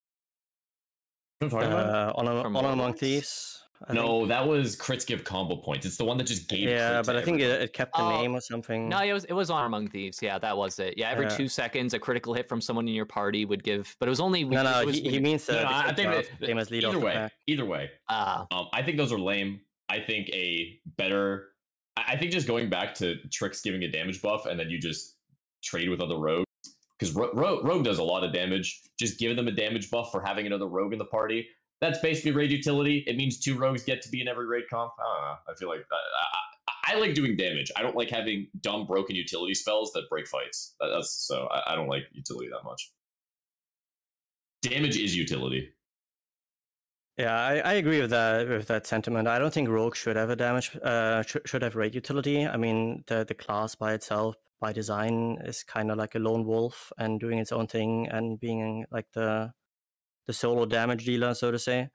Uh, Honor Among Thieves. I no, think. That was crits give combo points. It's the one that just gave. Yeah, but I everyone. think it, it kept the oh, name or something. No, it was it was Honor Among Thieves. Yeah, that was it. Yeah, every yeah. two seconds, a critical hit from someone in your party would give. But it was only. No, no, it was, he, he means the. No, I think it, it, either, lead either, way, either way. Ah. Uh, um, I think those are lame. I think a better. I think just going back to tricks giving a damage buff and then you just trade with other rogues. Because ro- ro- rogue does a lot of damage. Just give them a damage buff for having another rogue in the party. That's basically raid utility. It means two rogues get to be in every raid comp. I don't know. I feel like I, I, I like doing damage. I don't like having dumb, broken utility spells that break fights. That's, so I, I don't like utility that much. Damage is utility. Yeah, I, I agree with that with that sentiment. I don't think rogue should have a damage uh, sh- should have raid utility. I mean, the the class by itself, by design, is kind of like a lone wolf and doing its own thing and being like the. The solo damage dealer, so to say.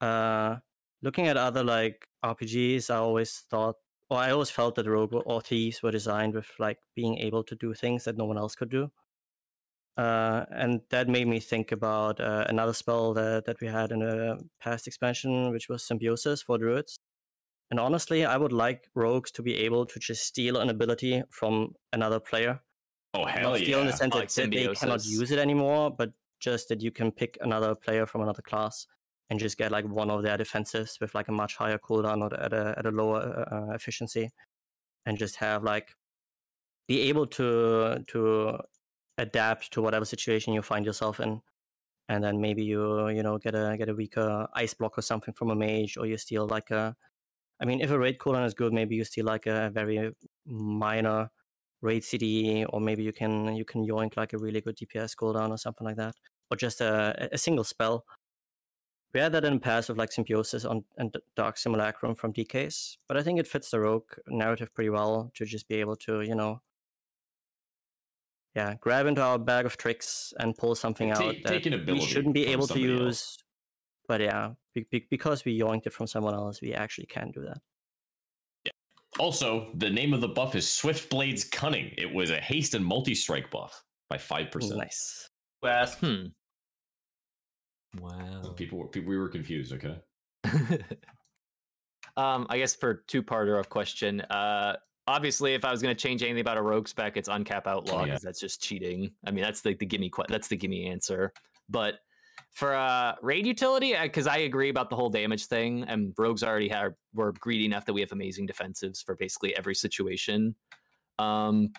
Uh, looking at other like R P Gs, I always thought, or I always felt that rogue or thieves were designed with like being able to do things that no one else could do. Uh, and that made me think about uh, another spell that, that we had in a past expansion, which was Symbiosis for druids. And honestly, I would like rogues to be able to just steal an ability from another player. Oh hell Not yeah! Steal in the sense like that they cannot use it anymore, but just that you can pick another player from another class and just get like one of their defensives with like a much higher cooldown or at a at a lower uh, efficiency, and just have like be able to to adapt to whatever situation you find yourself in, and then maybe you you know get a get a weaker ice block or something from a mage, or you steal like a, I mean if a raid cooldown is good, maybe you steal like a very minor raid C D, or maybe you can you can yoink like a really good D P S cooldown or something like that, or just a, a single spell rather than passive like Symbiosis on, and Dark Simulacrum from D Ks. But I think it fits the rogue narrative pretty well to just be able to, you know, yeah, grab into our bag of tricks and pull something and take, out take that we shouldn't be able to use. Else. But yeah, be, be, because we yoinked it from someone else, we actually can do that. Yeah. Also, the name of the buff is Swiftblade's Cunning. It was a haste and multi-strike buff by five percent. Nice. Well, hmm. Wow. People were, people, we were confused, okay? um, I guess for two-parter of question, uh, obviously, if I was going to change anything about a rogue spec, it's uncap outlaw, because oh, yeah. that's just cheating. I mean, that's the, the gimme that's the gimme answer. But for uh, raid utility, because I, I agree about the whole damage thing, and rogues already have, were greedy enough that we have amazing defensives for basically every situation. Um...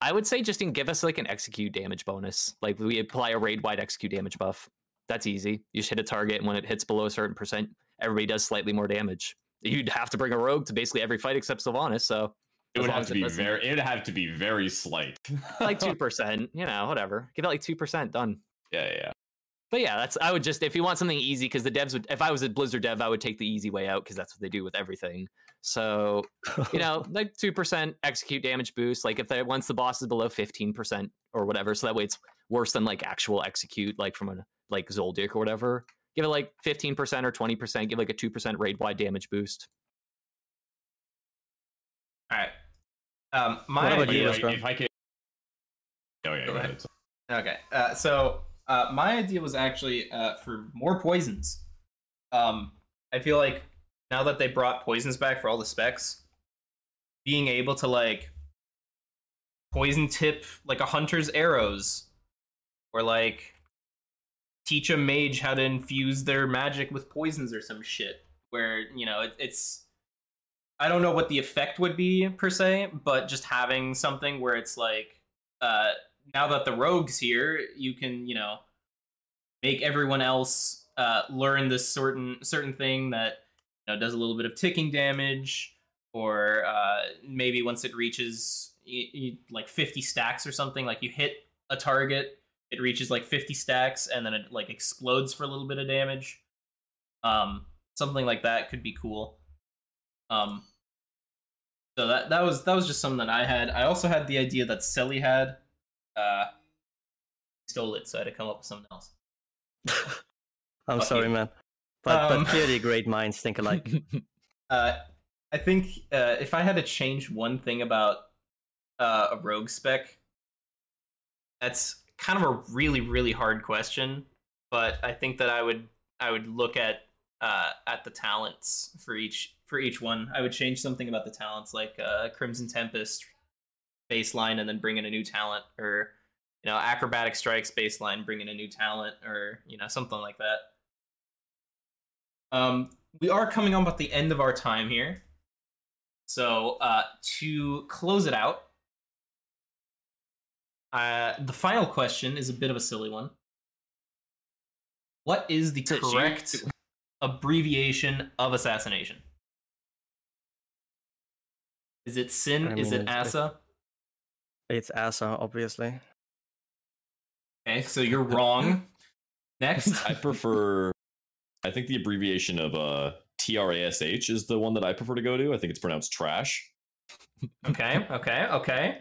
I would say just give us like an execute damage bonus. Like we apply a raid-wide execute damage buff. That's easy. You just hit a target, and when it hits below a certain percent, everybody does slightly more damage. You'd have to bring a rogue to basically every fight except Sylvanas, so it would have to be very. It'd have to be very slight, like two percent. You know, whatever. Give it like two percent. Done. Yeah, yeah. But yeah, that's. I would just if you want something easy, because the devs would. If I was a Blizzard dev, I would take the easy way out because that's what they do with everything. So, you know, like two percent execute damage boost. Like if they once the boss is below fifteen percent or whatever, so that way it's worse than like actual execute, like from a like Zoldyck or whatever. Give it like fifteen percent or twenty percent. Give like a two percent raid wide damage boost. All right. Um, my idea. If, if I could. Oh yeah. Go ahead. Okay. Uh, so. Uh, my idea was actually uh, for more poisons. Um, I feel like now that they brought poisons back for all the specs, being able to like poison tip like a hunter's arrows, or like teach a mage how to infuse their magic with poisons or some shit. Where you know it, it's, I don't know what the effect would be per se, but just having something where it's like. Uh, Now that the rogue's here, you can, you know, make everyone else uh, learn this certain certain thing that, you know, does a little bit of ticking damage, or uh, maybe once it reaches you, you, like fifty stacks or something, like you hit a target, it reaches like fifty stacks, and then it like explodes for a little bit of damage. Um, something like that could be cool. Um, so that that was that was just something that I had. I also had the idea that Selly had. Uh, stole it, so I had to come up with something else. I'm but sorry, you. man. But, um, but clearly great minds think alike. uh, I think uh, if I had to change one thing about uh, a rogue spec, that's kind of a really, really hard question, but I think that I would I would look at uh, at the talents for each for each one. I would change something about the talents, like uh, Crimson Tempest baseline, and then bring in a new talent, or you know, Acrobatic Strikes baseline, bring in a new talent, or you know, something like that. Um, we are coming on about the end of our time here, so uh, to close it out, uh, the final question is a bit of a silly one. What is the correct abbreviation of assassination? Is it S I N? I mean, is it ASA? It's ASA, obviously. Okay, so you're wrong. Next. I prefer... I think the abbreviation of uh, T R A S H is the one that I prefer to go to. I think it's pronounced trash. Okay, okay, okay.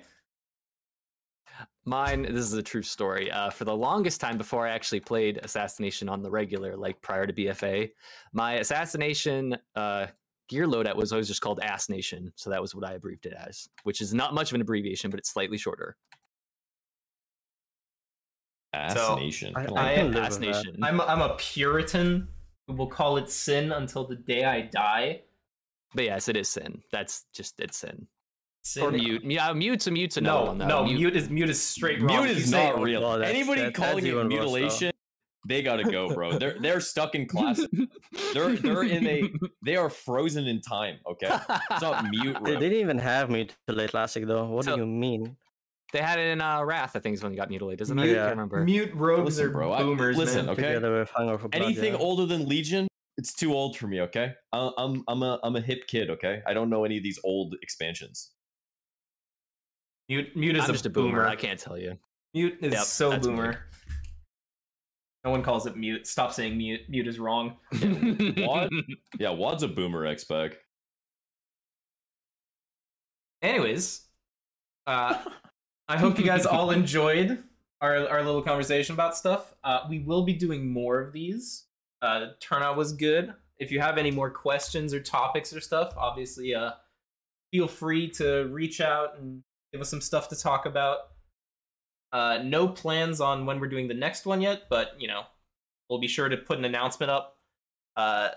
Mine, this is a true story. Uh, for the longest time before I actually played Assassination on the regular, like prior to B F A, my Assassination... Uh, gear loadout was always just called Ass Nation, so that was what I abbreviated it as, which is not much of an abbreviation, but it's slightly shorter. Ass so, Nation. I, I, I Ass Nation. I'm, I'm a Puritan who will call it sin until the day I die. But yes, it is sin. That's just, it's sin. sin or mute. Yeah, mute's a mute's another no, one, though. No, mute. mute is mute is straight wrong. Mute is not real. Oh, that's, Anybody that's, calling that's it mutilation? Worse, they gotta go, bro. They're they're stuck in classic. They're they're in a they are frozen in time. Okay, it's not mute. Bro. They didn't even have mutilate classic though. What so, do you mean? They had it in uh, Wrath. I think is when they got mutilated. Doesn't mute, I can't remember. Mute rogues are bro, boomers. I, listen, man. Okay. Anything yeah. older than Legion, it's too old for me. Okay, I, I'm I'm a I'm a hip kid. Okay, I don't know any of these old expansions. Mute mute is I'm a just a boomer. boomer. I can't tell you. Mute is yep, so boomer. boomer. No one calls it mute. Stop saying mute. Mute is wrong. Yeah, Wad? Yeah, Wad's a boomer X-Pac. Anyways, uh, I hope you guys all enjoyed our, our little conversation about stuff. Uh, we will be doing more of these. Uh, turnout was good. If you have any more questions or topics or stuff, obviously uh, feel free to reach out and give us some stuff to talk about. Uh, no plans on when we're doing the next one yet, but, you know, we'll be sure to put an announcement up. Uh,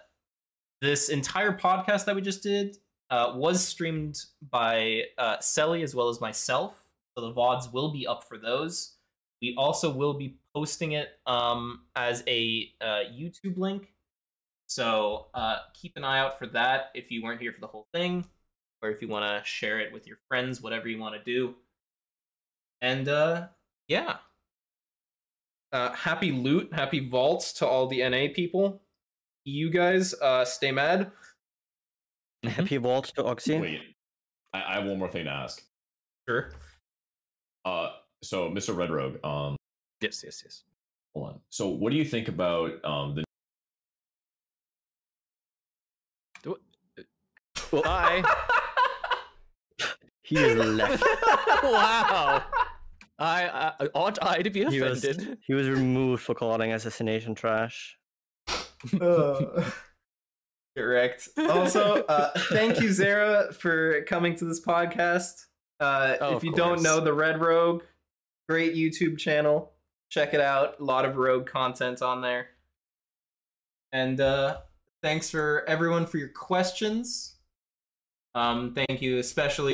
this entire podcast that we just did uh, was streamed by uh, Selly as well as myself, so the V O Ds will be up for those. We also will be posting it um, as a uh, YouTube link, so uh, keep an eye out for that if you weren't here for the whole thing, or if you want to share it with your friends, whatever you want to do. And, uh... yeah. Uh, happy loot, happy vaults to all the N A people. You guys, uh, stay mad. Happy vaults to Oxy. Wait, I, I have one more thing to ask. Sure. Uh, so, Mister Red Rogue, um... Yes, yes, yes. Hold on. So, what do you think about, um, the... Well, I... He is left. Wow. I, I ought I to be offended. He was, he was removed for calling assassination trash. Uh, correct. Also, uh, thank you, Zara, for coming to this podcast. Uh, oh, if you don't know, the Red Rogue, great YouTube channel. Check it out. A lot of rogue content on there. And uh, thanks for everyone for your questions. Um, thank you, especially